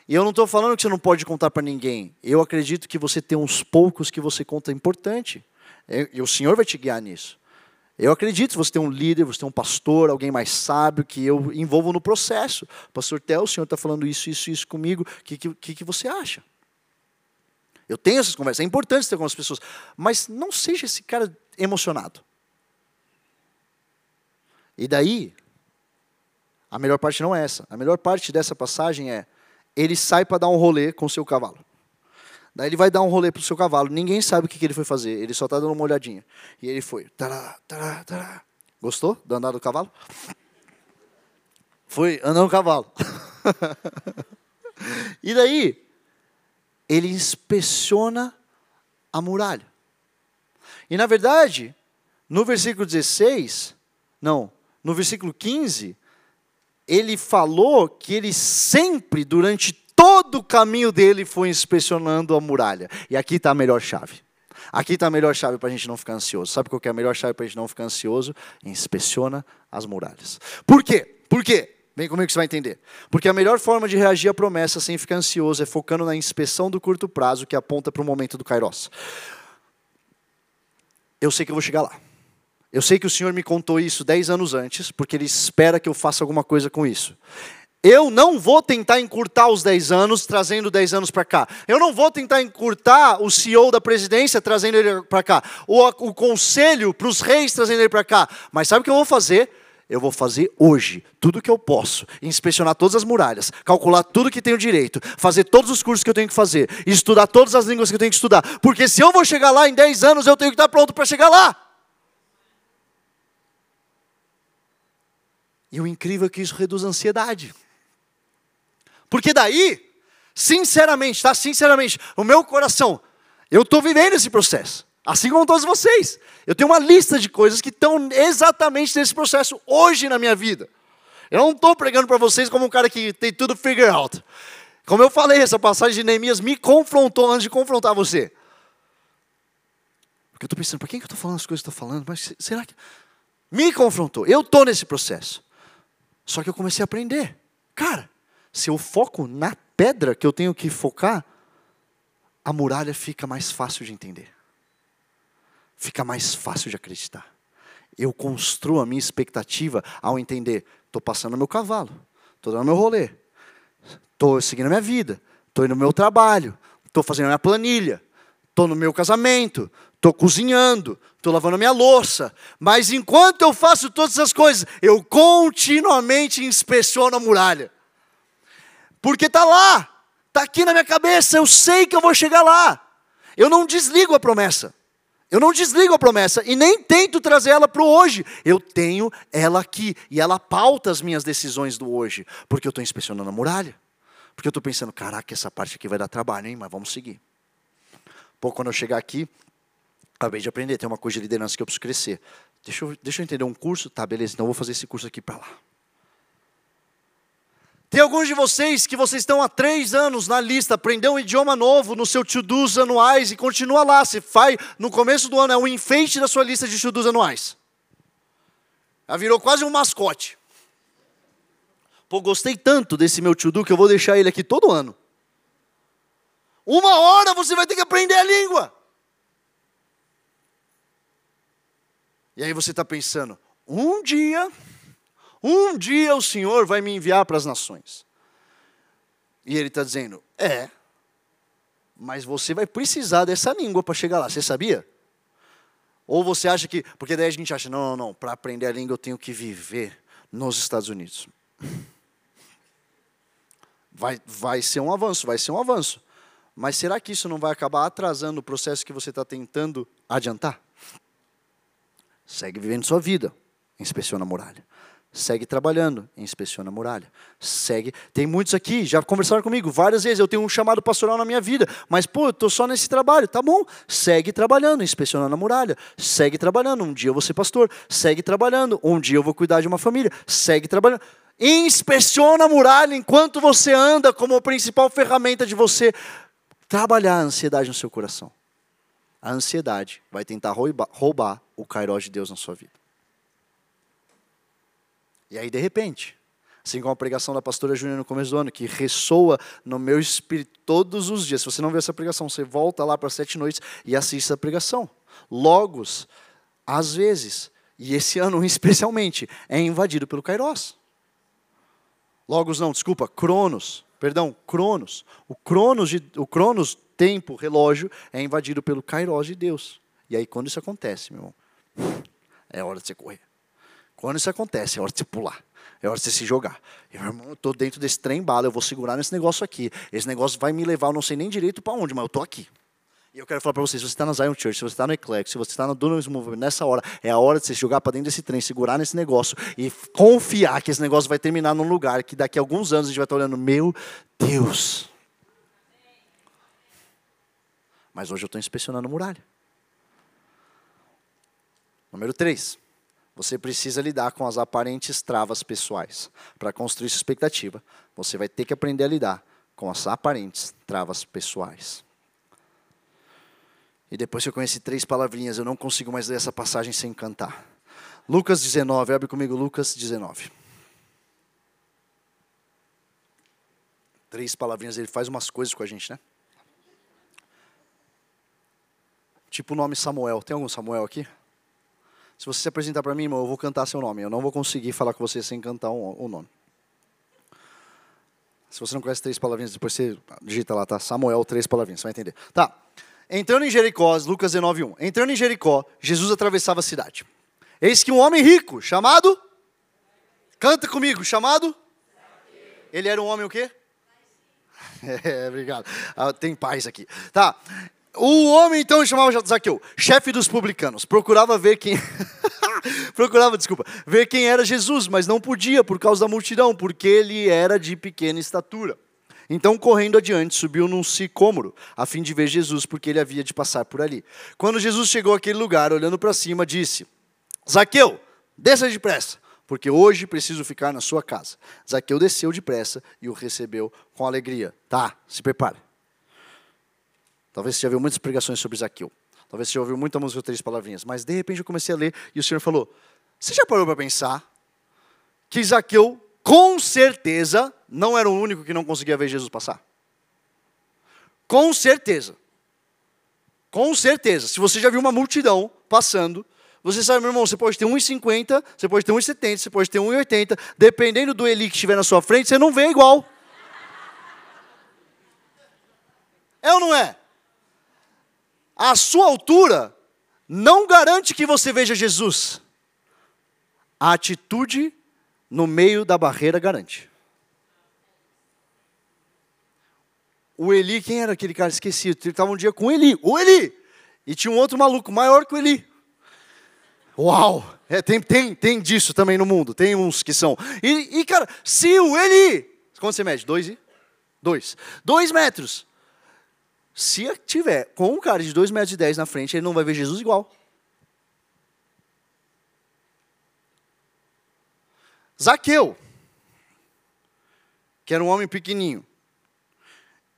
E eu não estou falando que você não pode contar para ninguém. Eu acredito que você tem uns poucos que você conta importante. E o Senhor vai te guiar nisso. Eu acredito que você tem um líder, você tem um pastor, alguém mais sábio, que eu envolvo no processo. Pastor Theo, o Senhor está falando isso, isso, isso comigo. O que, que, que você acha? Eu tenho essas conversas, é importante ter com as pessoas. Mas não seja esse cara emocionado. E daí, a melhor parte não é essa. A melhor parte dessa passagem é, ele sai para dar um rolê com o seu cavalo. Daí ele vai dar um rolê pro seu cavalo. Ninguém sabe o que, que ele foi fazer. Ele só está dando uma olhadinha. E ele foi. Tará, tará, tará. Gostou do andar do cavalo? Foi andando o cavalo. E daí, ele inspeciona a muralha. E na verdade, no versículo dezesseis, não, no versículo quinze, ele falou que ele sempre, durante todo Todo o caminho dele foi inspecionando a muralha. E aqui está a melhor chave. Aqui está a melhor chave para a gente não ficar ansioso. Sabe qual que é a melhor chave para a gente não ficar ansioso? Inspeciona as muralhas. Por quê? Por quê? Vem comigo que você vai entender. Porque a melhor forma de reagir à promessa sem ficar ansioso é focando na inspeção do curto prazo que aponta para o momento do Kairos. Eu sei que eu vou chegar lá. Eu sei que o Senhor me contou isso dez anos antes, porque Ele espera que eu faça alguma coisa com isso. Eu não vou tentar encurtar os dez anos, trazendo dez anos para cá. Eu não vou tentar encurtar o C E O da presidência, trazendo ele para cá. Ou o conselho para os reis, trazendo ele para cá. Mas sabe o que eu vou fazer? Eu vou fazer hoje tudo o que eu posso. Inspecionar todas as muralhas. Calcular tudo que tenho direito. Fazer todos os cursos que eu tenho que fazer. Estudar todas as línguas que eu tenho que estudar. Porque se eu vou chegar lá em dez anos, eu tenho que estar pronto para chegar lá. E o incrível é que isso reduz a ansiedade. Porque daí, sinceramente, tá? Sinceramente, o meu coração, eu estou vivendo esse processo. Assim como todos vocês. Eu tenho uma lista de coisas que estão exatamente nesse processo hoje na minha vida. Eu não estou pregando para vocês como um cara que tem tudo figure out. Como eu falei, essa passagem de Neemias me confrontou antes de confrontar você. Porque eu estou pensando, para quem que eu estou falando as coisas que eu estou falando? Mas será que... Me confrontou. Eu estou nesse processo. Só que eu comecei a aprender. Cara... Se eu foco na pedra que eu tenho que focar, a muralha fica mais fácil de entender. Fica mais fácil de acreditar. Eu construo a minha expectativa ao entender, estou passando meu cavalo, estou dando meu rolê, estou seguindo a minha vida, estou indo no meu trabalho, estou fazendo a minha planilha, estou no meu casamento, estou cozinhando, estou lavando a minha louça. Mas enquanto eu faço todas essas coisas, eu continuamente inspeciono a muralha. Porque está lá, está aqui na minha cabeça, eu sei que eu vou chegar lá. Eu não desligo a promessa. Eu não desligo a promessa e nem tento trazer ela para o hoje. Eu tenho ela aqui e ela pauta as minhas decisões do hoje. Porque eu estou inspecionando a muralha. Porque eu estou pensando, caraca, essa parte aqui vai dar trabalho, hein? Mas vamos seguir. Pô, quando eu chegar aqui, acabei de aprender, tem uma coisa de liderança que eu preciso crescer. Deixa eu, deixa eu entender um curso? Tá, beleza, então eu vou fazer esse curso aqui para lá. Tem alguns de vocês que vocês estão há três anos na lista, aprendeu um idioma novo no seu to-dos anuais e continua lá. Você faz, no começo do ano, é um enfeite da sua lista de to-dos anuais. Já virou quase um mascote. Pô, gostei tanto desse meu to-do que eu vou deixar ele aqui todo ano. Uma hora você vai ter que aprender a língua. E aí você está pensando, um dia... Um dia o Senhor vai me enviar para as nações. E ele está dizendo, é, mas você vai precisar dessa língua para chegar lá. Você sabia? Ou você acha que... Porque daí a gente acha, não, não, não, para aprender a língua eu tenho que viver nos Estados Unidos. Vai, vai ser um avanço, vai ser um avanço. Mas será que isso não vai acabar atrasando o processo que você está tentando adiantar? Segue vivendo sua vida, inspeciona a muralha. Segue trabalhando, inspeciona a muralha. Segue. Tem muitos aqui, já conversaram comigo várias vezes, eu tenho um chamado pastoral na minha vida, mas pô, eu estou só nesse trabalho, tá bom. Segue trabalhando, inspecionando a muralha. Segue trabalhando, um dia eu vou ser pastor. Segue trabalhando, um dia eu vou cuidar de uma família. Segue trabalhando. Inspeciona a muralha enquanto você anda como a principal ferramenta de você trabalhar a ansiedade no seu coração. A ansiedade vai tentar roubar, roubar o kairos de Deus na sua vida. E aí, de repente, assim como a pregação da pastora Júnior no começo do ano, que ressoa no meu espírito todos os dias. Se você não viu essa pregação, você volta lá para sete noites e assiste a pregação. Logos, às vezes, e esse ano especialmente, é invadido pelo Kairos. Logos não, desculpa, Cronos. Perdão, Cronos. O Cronos, de, o Cronos, tempo, relógio, é invadido pelo Kairos de Deus. E aí, quando isso acontece, meu irmão, é hora de você correr. Quando isso acontece, é hora de você pular, é hora de você se jogar. Eu, meu irmão, eu estou dentro desse trem bala, eu vou segurar nesse negócio aqui. Esse negócio vai me levar, eu não sei nem direito para onde, mas eu estou aqui. E eu quero falar para vocês, se você está na Zion Church, se você está no Eklektos, se você está no Dunamis Movement, nessa hora, é a hora de você se jogar para dentro desse trem, segurar nesse negócio e confiar que esse negócio vai terminar num lugar que daqui a alguns anos a gente vai estar olhando, meu Deus. Mas hoje eu estou inspecionando a muralha. Número três. Você precisa lidar com as aparentes travas pessoais. Para construir sua expectativa, você vai ter que aprender a lidar com as aparentes travas pessoais. E depois que eu conheci três palavrinhas, eu não consigo mais ler essa passagem sem cantar. Lucas dezenove, abre comigo Lucas dezenove. Três palavrinhas, ele faz umas coisas com a gente, né? Tipo o nome Samuel. Tem algum Samuel aqui? Se você se apresentar para mim, irmão, eu vou cantar seu nome. Eu não vou conseguir falar com você sem cantar o nome. Se você não conhece três palavrinhas, depois você digita lá, tá? Samuel, três palavrinhas, você vai entender. Tá. Entrando em Jericó, Lucas dezenove, um. Entrando em Jericó, Jesus atravessava a cidade. Eis que um homem rico, chamado... Canta comigo, chamado... Ele era um homem o quê? É, obrigado. Ah, tem paz aqui. Tá. O homem, então, chamava Zaqueu, chefe dos publicanos. Procurava ver quem... Procurava, desculpa, ver quem era Jesus, mas não podia por causa da multidão, porque ele era de pequena estatura. Então, correndo adiante, subiu num sicômoro, a fim de ver Jesus, porque ele havia de passar por ali. Quando Jesus chegou àquele lugar, olhando para cima, disse, Zaqueu, desça depressa, porque hoje preciso ficar na sua casa. Zaqueu desceu depressa e o recebeu com alegria. Tá, se prepara. Talvez você já viu muitas pregações sobre Zaqueu. Talvez você já ouviu muita música, três palavrinhas. Mas de repente eu comecei a ler e o Senhor falou, você já parou para pensar que Zaqueu, com certeza, não era o único que não conseguia ver Jesus passar? Com certeza. Com certeza. Se você já viu uma multidão passando, você sabe, meu irmão, você pode ter um e cinquenta, você pode ter um e setenta, você pode ter um e oitenta. Dependendo do Eli que estiver na sua frente, você não vê igual. É ou não é? A sua altura não garante que você veja Jesus. A atitude no meio da barreira garante. O Eli, quem era aquele cara? Esqueci. Ele estava um dia com o Eli. O Eli! E tinha um outro maluco maior que o Eli. Uau! É, tem, tem, tem disso também no mundo. Tem uns que são. E, e cara, se o Eli... Quanto você mede? Dois e... Dois. Dois metros. Se tiver com um cara de dois metros e dez na frente, ele não vai ver Jesus igual. Zaqueu, que era um homem pequenininho,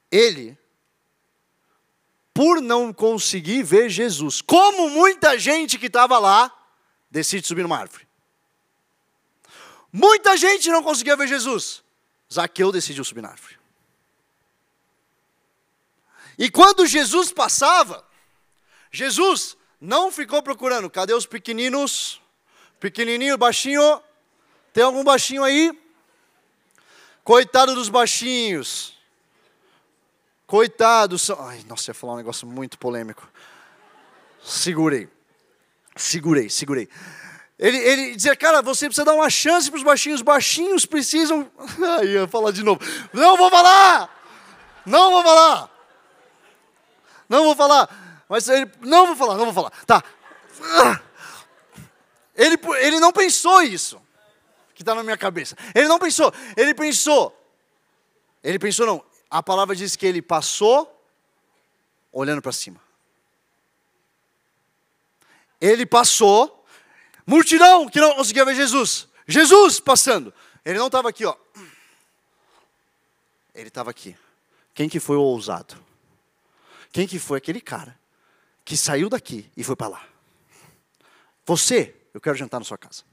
ele, por não conseguir ver Jesus, como muita gente que estava lá, decide subir numa árvore. Muita gente não conseguia ver Jesus. Zaqueu decidiu subir na árvore. E quando Jesus passava, Jesus não ficou procurando. Cadê os pequeninos? Pequenininho, baixinho. Tem algum baixinho aí? Coitado dos baixinhos. Coitados são... Ai, nossa, ia falar um negócio muito polêmico. Segurei. Segurei, segurei. Ele, ele dizia, cara, você precisa dar uma chance para os baixinhos. Baixinhos precisam... Ai, ia falar de novo. Não vou falar! Não vou falar! Não vou falar, mas ele... Não vou falar, não vou falar. Tá. Ele, ele não pensou isso, que está na minha cabeça. Ele não pensou, ele pensou. Ele pensou não. A palavra diz que ele passou olhando para cima. Ele passou. Multidão que não conseguia ver Jesus. Jesus passando. Ele não estava aqui, ó. Ele estava aqui. Quem que foi o ousado? Quem que foi aquele cara que saiu daqui e foi para lá? Você, eu quero jantar na sua casa.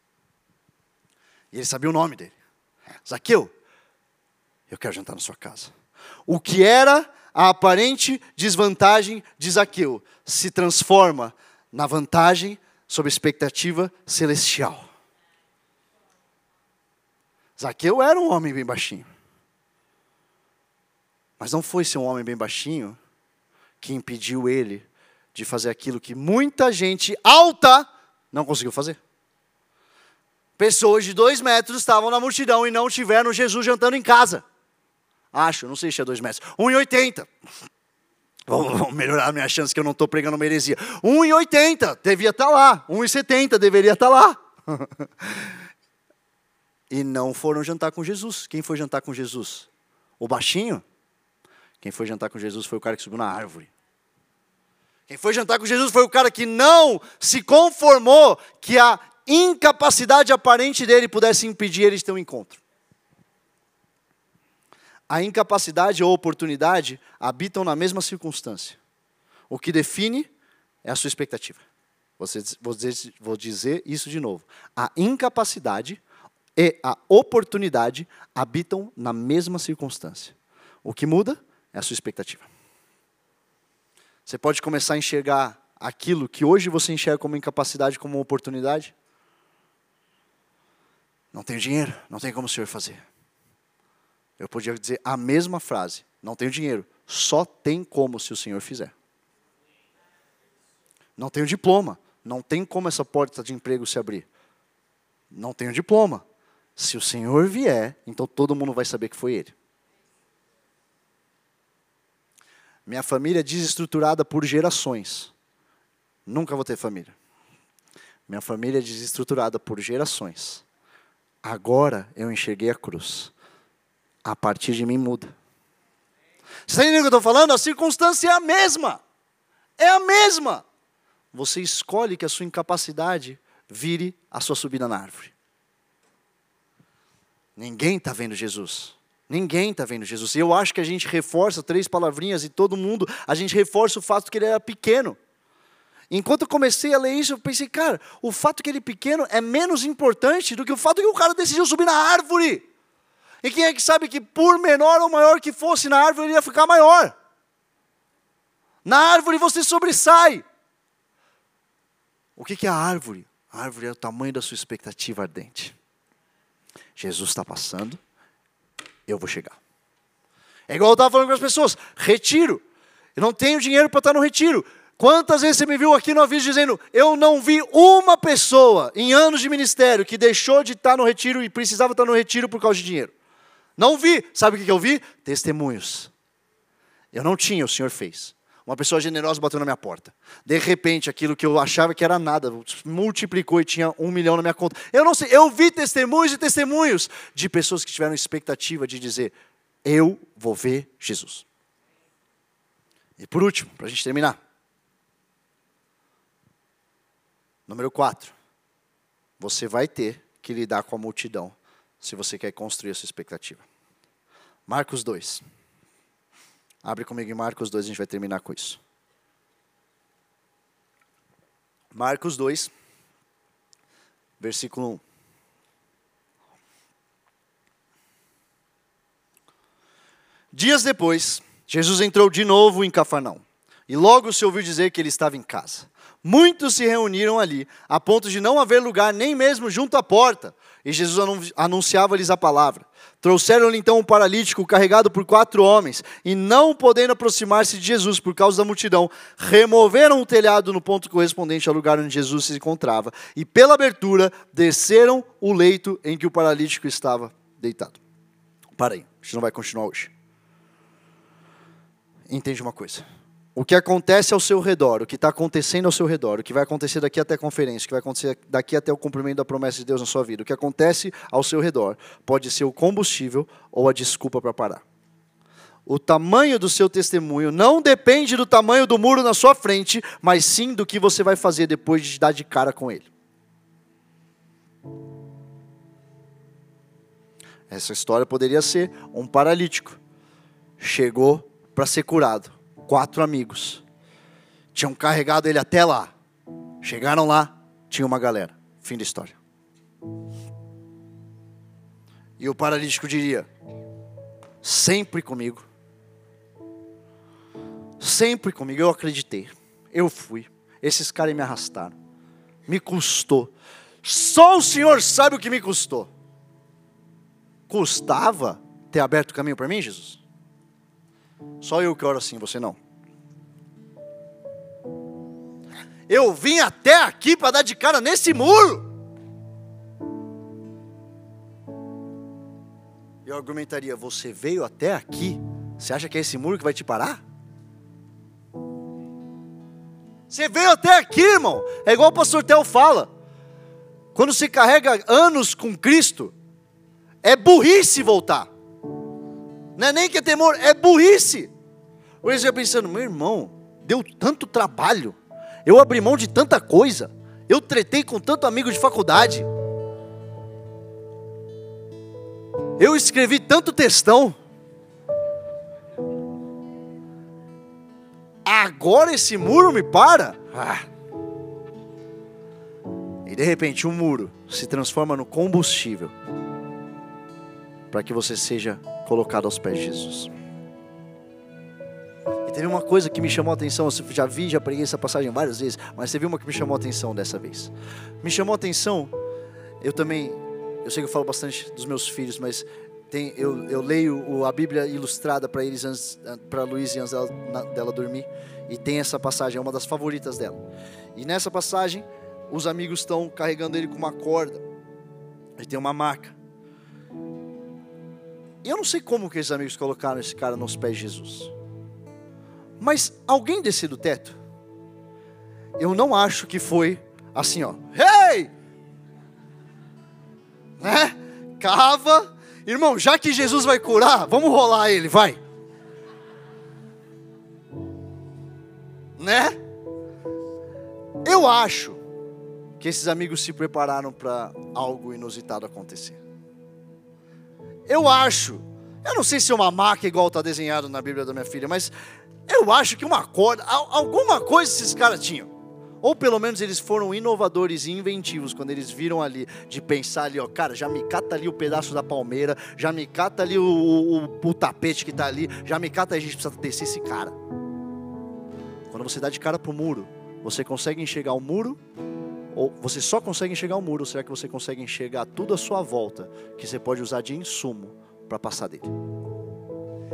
E ele sabia o nome dele. Zaqueu, eu quero jantar na sua casa. O que era a aparente desvantagem de Zaqueu se transforma na vantagem sob expectativa celestial. Zaqueu era um homem bem baixinho. Mas não foi ser um homem bem baixinho que impediu ele de fazer aquilo que muita gente alta não conseguiu fazer. Pessoas de dois metros estavam na multidão e não tiveram Jesus jantando em casa. Acho, não sei se é dois metros. um e oitenta. Vamos melhorar a minha chance que eu não estou pregando uma heresia. um e oitenta, devia estar lá. um e setenta, deveria estar lá. E não foram jantar com Jesus. Quem foi jantar com Jesus? O baixinho? Quem foi jantar com Jesus foi o cara que subiu na árvore. Quem foi jantar com Jesus foi o cara que não se conformou que a incapacidade aparente dele pudesse impedir ele de ter um encontro. A incapacidade ou oportunidade habitam na mesma circunstância. O que define é a sua expectativa. Vou dizer isso de novo. A incapacidade e a oportunidade habitam na mesma circunstância. O que muda é a sua expectativa. Você pode começar a enxergar aquilo que hoje você enxerga como incapacidade, como uma oportunidade? Não tenho dinheiro, não tem como o senhor fazer. Eu podia dizer a mesma frase, não tenho dinheiro, só tem como se o senhor fizer. Não tenho diploma, não tem como essa porta de emprego se abrir. Não tenho diploma, se o senhor vier, então todo mundo vai saber que foi ele. Minha família é desestruturada por gerações. Nunca vou ter família. Minha família é desestruturada por gerações. Agora eu enxerguei a cruz. A partir de mim muda. Você está entendendo o que eu estou falando? A circunstância é a mesma. É a mesma. Você escolhe que a sua incapacidade vire a sua subida na árvore. Ninguém está vendo Jesus. Ninguém está vendo Jesus. E eu acho que a gente reforça três palavrinhas e todo mundo, a gente reforça o fato que ele era pequeno. Enquanto eu comecei a ler isso, eu pensei, cara, o fato que ele é pequeno é menos importante do que o fato que o cara decidiu subir na árvore. E quem é que sabe que por menor ou maior que fosse na árvore, ele ia ficar maior? Na árvore você sobressai. O que é a árvore? A árvore é o tamanho da sua expectativa ardente. Jesus está passando. Eu vou chegar. É igual eu estava falando com as pessoas. Retiro. Eu não tenho dinheiro para estar no retiro. Quantas vezes você me viu aqui no aviso dizendo, eu não vi uma pessoa em anos de ministério que deixou de estar no retiro e precisava estar no retiro por causa de dinheiro. Não vi. Sabe o que eu vi? Testemunhos. Eu não tinha, o Senhor fez. Uma pessoa generosa bateu na minha porta. De repente, aquilo que eu achava que era nada, multiplicou e tinha um milhão na minha conta. Eu não sei, eu vi testemunhos e testemunhos de pessoas que tiveram expectativa de dizer, eu vou ver Jesus. E por último, para a gente terminar. Número quatro. Você vai ter que lidar com a multidão se você quer construir a sua expectativa. Marcos dois. Abre comigo em Marcos dois, a gente vai terminar com isso. Marcos dois, versículo um. Dias depois, Jesus entrou de novo em Cafarnaum, e logo se ouviu dizer que ele estava em casa. Muitos se reuniram ali, a ponto de não haver lugar nem mesmo junto à porta. E Jesus anunciava-lhes a palavra. Trouxeram-lhe então um paralítico carregado por quatro homens, e não podendo aproximar-se de Jesus por causa da multidão, removeram o telhado no ponto correspondente ao lugar onde Jesus se encontrava, e pela abertura desceram o leito em que o paralítico estava deitado. Para aí, a gente não vai continuar hoje. Entende uma coisa. O que acontece ao seu redor, o que está acontecendo ao seu redor, o que vai acontecer daqui até a conferência, o que vai acontecer daqui até o cumprimento da promessa de Deus na sua vida, o que acontece ao seu redor pode ser o combustível ou a desculpa para parar. O tamanho do seu testemunho não depende do tamanho do muro na sua frente, mas sim do que você vai fazer depois de dar de cara com ele. Essa história poderia ser um paralítico. Chegou para ser curado. Quatro amigos tinham carregado ele até lá. Chegaram lá, tinha uma galera. Fim da história. E o paralítico diria, sempre comigo. Sempre comigo, eu acreditei. Eu fui. Esses caras me arrastaram. Me custou. Só o Senhor sabe o que me custou. Custava ter aberto o caminho para mim, Jesus? Só eu que oro assim, você não. Eu vim até aqui para dar de cara nesse muro. Eu argumentaria, você veio até aqui? Você acha que é esse muro que vai te parar? Você veio até aqui, irmão. É igual o pastor Theo fala. Quando se carrega anos com Cristo, é burrice voltar. Não é nem que é temor, é burrice. Hoje você vai pensando, meu irmão, deu tanto trabalho, eu abri mão de tanta coisa, eu tretei com tanto amigo de faculdade, eu escrevi tanto textão, agora esse muro me para? Ah. E de repente um muro se transforma no combustível para que você seja colocado aos pés de Jesus. E teve uma coisa que me chamou a atenção, eu já vi, já preguei essa passagem várias vezes, mas teve uma que me chamou a atenção dessa vez. Me chamou a atenção, eu também, eu sei que eu falo bastante dos meus filhos, mas tem, eu, eu leio a Bíblia ilustrada para eles, para a Luísa antes dela, dela dormir, e tem essa passagem, é uma das favoritas dela. E nessa passagem, os amigos estão carregando ele com uma corda, ele tem uma maca. E eu não sei como que esses amigos colocaram esse cara nos pés de Jesus. Mas alguém desceu do teto? Eu não acho que foi assim, ó. Hey! Né? Cava. Irmão, já que Jesus vai curar, vamos rolar ele, vai. Né? Eu acho que esses amigos se prepararam para algo inusitado acontecer. Eu acho, eu não sei se é uma maca igual está desenhado na Bíblia da minha filha, mas eu acho que uma corda, alguma coisa esses caras tinham. Ou pelo menos eles foram inovadores e inventivos quando eles viram ali, de pensar ali, ó, cara, já me cata ali o pedaço da palmeira, já me cata ali o, o, o tapete que está ali, já me cata, a gente precisa descer esse cara. Quando você dá de cara para o muro, você consegue enxergar o muro? Ou você só consegue enxergar o muro, ou será que você consegue enxergar tudo à sua volta, que você pode usar de insumo para passar dele?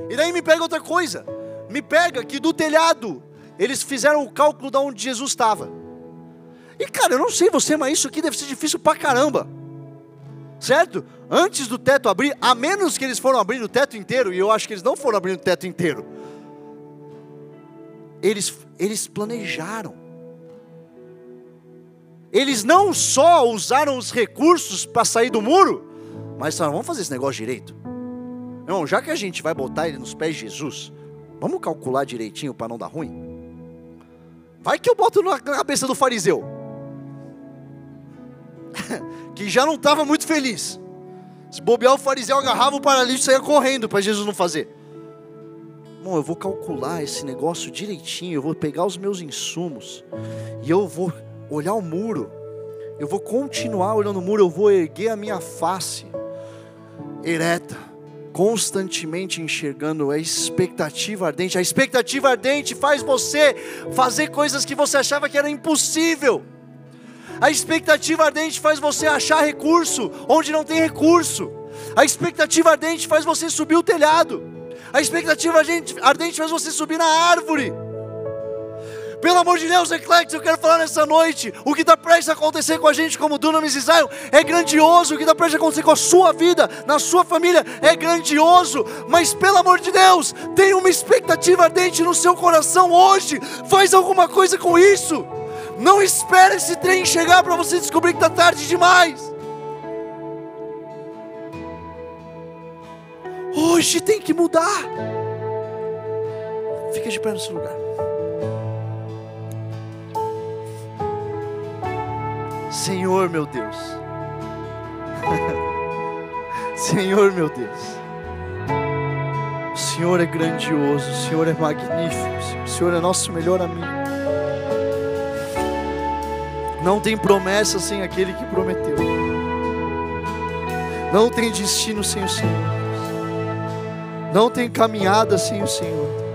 E daí me pega outra coisa, me pega que do telhado, eles fizeram o cálculo de onde Jesus estava. E cara, eu não sei você, mas isso aqui deve ser difícil pra caramba, certo? Antes do teto abrir, a menos que eles foram abrindo o teto inteiro, e eu acho que eles não foram abrindo o teto inteiro. Eles, eles planejaram. Eles não só usaram os recursos para sair do muro, mas falaram, vamos fazer esse negócio direito. Irmão, já que a gente vai botar ele nos pés de Jesus, vamos calcular direitinho para não dar ruim? Vai que eu boto na cabeça do fariseu, que já não estava muito feliz. Se bobear, o fariseu agarrava o paralítico e saia correndo para Jesus não fazer. Bom, eu vou calcular esse negócio direitinho, eu vou pegar os meus insumos, e eu vou olhar o muro, eu vou continuar olhando o muro, eu vou erguer a minha face ereta, constantemente enxergando a expectativa ardente. A expectativa ardente faz você fazer coisas que você achava que era impossível. A expectativa ardente faz você achar recurso onde não tem recurso. A expectativa ardente faz você subir o telhado. A expectativa ardente faz você subir na árvore. Pelo amor de Deus, Eklektos, eu quero falar nessa noite, o que está prestes a acontecer com a gente como Dunamis e Zion é grandioso, o que está prestes a acontecer com a sua vida, na sua família, é grandioso, mas pelo amor de Deus, tem uma expectativa ardente no seu coração hoje, faz alguma coisa com isso, não espere esse trem chegar para você descobrir que está tarde demais. Hoje tem que mudar. Fica de pé no seu lugar. Senhor meu Deus, Senhor meu Deus, o Senhor é grandioso, o Senhor é magnífico, o Senhor é nosso melhor amigo. Não tem promessa sem aquele que prometeu, não tem destino sem o Senhor, Deus. Não tem caminhada sem o Senhor, Deus.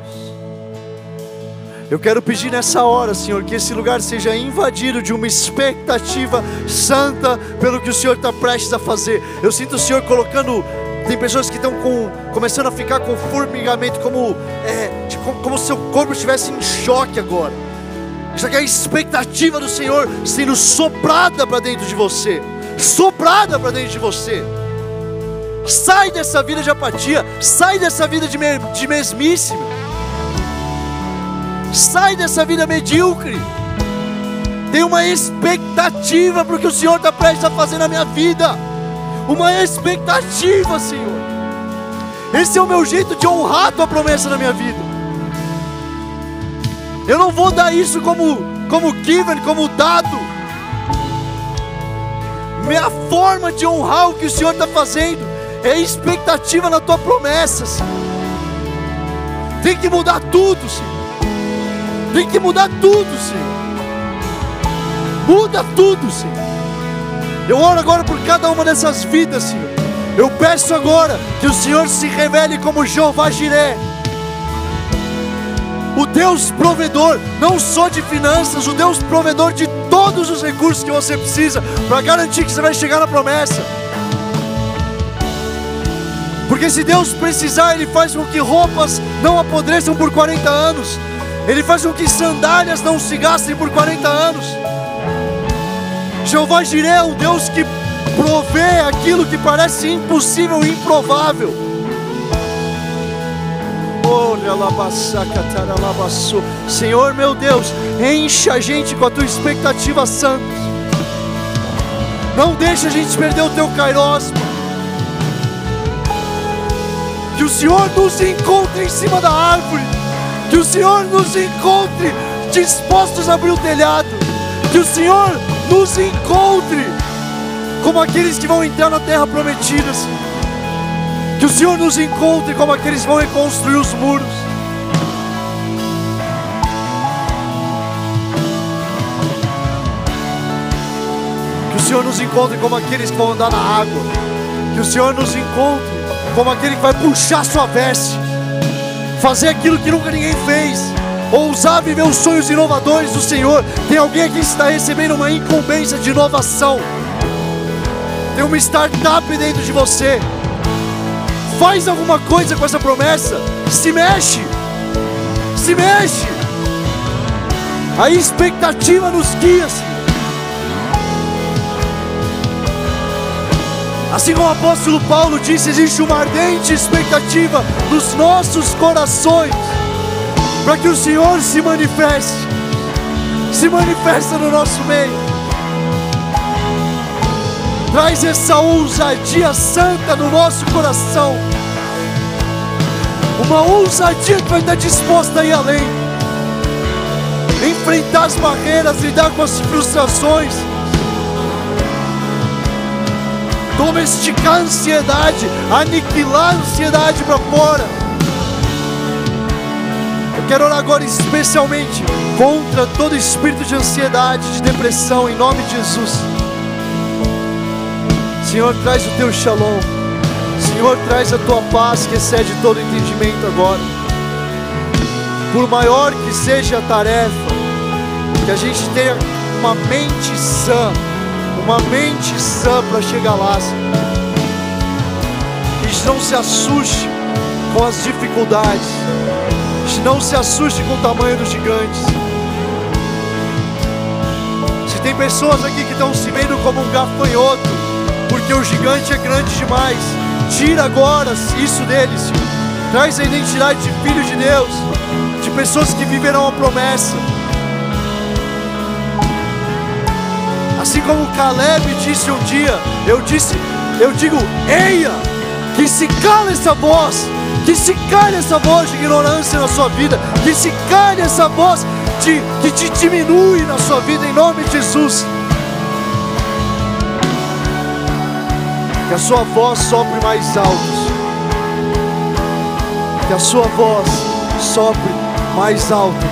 Eu quero pedir nessa hora, Senhor, que esse lugar seja invadido de uma expectativa santa pelo que o Senhor está prestes a fazer. Eu sinto o Senhor colocando... Tem pessoas que estão com, começando a ficar com formigamento, como é, tipo, como se seu corpo estivesse em choque agora. Isso aqui é a expectativa do Senhor sendo soprada para dentro de você. Soprada para dentro de você. Sai dessa vida de apatia. Sai dessa vida de, me, de mesmíssimo. Sai dessa vida medíocre. Tem uma expectativa para o que o Senhor está prestes a fazer na minha vida. Uma expectativa, Senhor. Esse é o meu jeito de honrar a Tua promessa na minha vida. Eu não vou dar isso como, como given, como dado. Minha forma de honrar o que o Senhor está fazendo é expectativa na Tua promessa, Senhor. Tem que mudar tudo, Senhor. Tem que mudar tudo, Senhor. Muda tudo, Senhor. Eu oro agora por cada uma dessas vidas, Senhor. Eu peço agora que o Senhor se revele como Jeová Jiré, o Deus provedor, não só de finanças, o Deus provedor de todos os recursos que você precisa para garantir que você vai chegar na promessa. Porque se Deus precisar, Ele faz com que roupas não apodreçam por quarenta anos. Ele faz com que sandálias não se gastem por quarenta anos. Jeová Jiré é um Deus que provê aquilo que parece impossível e improvável. Senhor meu Deus, enche a gente com a Tua expectativa santa. Não deixa a gente perder o Teu kairos. Que o Senhor nos encontre em cima da árvore. Que o Senhor nos encontre dispostos a abrir o telhado. Que o Senhor nos encontre como aqueles que vão entrar na terra prometida, Senhor. Que o Senhor nos encontre como aqueles que vão reconstruir os muros. Que o Senhor nos encontre como aqueles que vão andar na água. Que o Senhor nos encontre como aquele que vai puxar sua veste, fazer aquilo que nunca ninguém fez, ousar viver os sonhos inovadores do Senhor. Tem alguém aqui que está recebendo uma incumbência de inovação, tem uma startup dentro de você, faz alguma coisa com essa promessa, se mexe, se mexe, a expectativa nos guia, Senhor. Assim como o apóstolo Paulo disse, existe uma ardente expectativa nos nossos corações. para que o Senhor se manifeste, se manifesta no nosso meio. Traz essa ousadia santa no nosso coração, uma ousadia que vai estar disposta a ir além, enfrentar as barreiras, lidar com as frustrações, domesticar a ansiedade, aniquilar a ansiedade para fora. Eu quero orar agora especialmente contra todo espírito de ansiedade, de depressão, em nome de Jesus. Senhor, traz o teu shalom. Senhor, traz a tua paz que excede todo entendimento agora. Por maior que seja a tarefa, que a gente tenha uma mente sã, uma mente sã para chegar lá, Senhor. Que a gente não se assuste com as dificuldades, a gente não se assuste com o tamanho dos gigantes. Se tem pessoas aqui que estão se vendo como um gafanhoto, porque o gigante é grande demais, tira agora isso deles, Senhor. Traz a identidade de filho de Deus, de pessoas que viverão a promessa. Assim como Caleb disse um dia, eu disse, eu digo, eia, que se cale essa voz, que se cale essa voz de ignorância na sua vida, que se cale essa voz de, que te diminui na sua vida, em nome de Jesus. Que a sua voz sopre mais alto, que a sua voz sopre mais alto,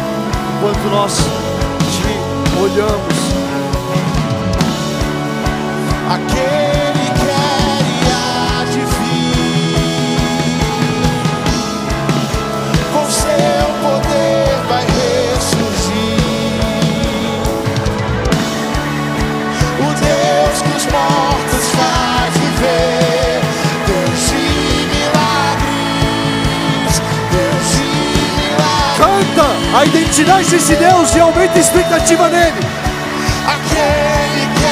enquanto nós te olhamos. Aquele que há de vir, com seu poder vai ressurgir. O Deus que os mortos faz viver, Deus de milagres, Deus de milagres. Canta a identidade desse Deus e aumenta a expectativa nele. Aquele que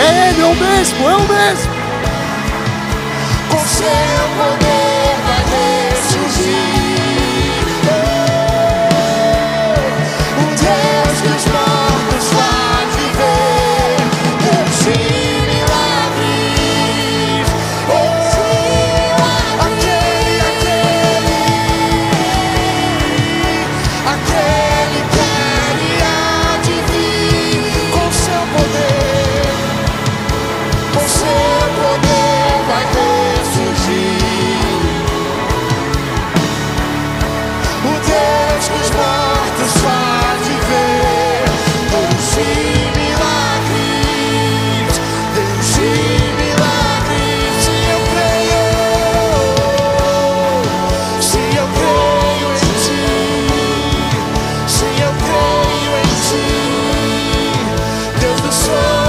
É Ele, é o mesmo, é o mesmo. Com seu poder vai ressurgir, oh, o Deus que os mortos faz viver, Deus de milagres, oh, aquele, aquele, aquele que há de vir com seu poder. Seu poder vai ressurgir, o Deus dos mortos faz viver, Deus de milagres, Deus de milagres. Se eu creio, se eu creio em ti, se eu creio em ti, Deus do sobrenatural.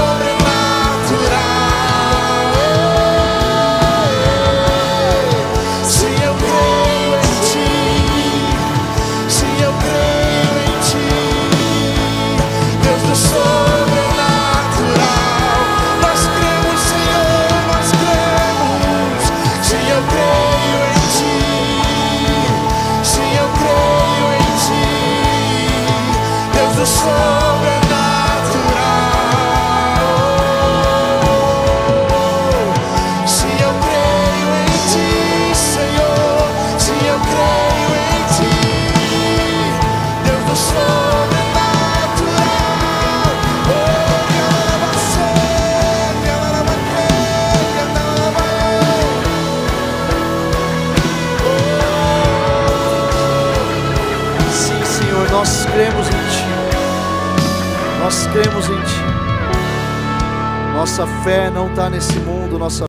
Nossa fé não está nesse mundo, nossa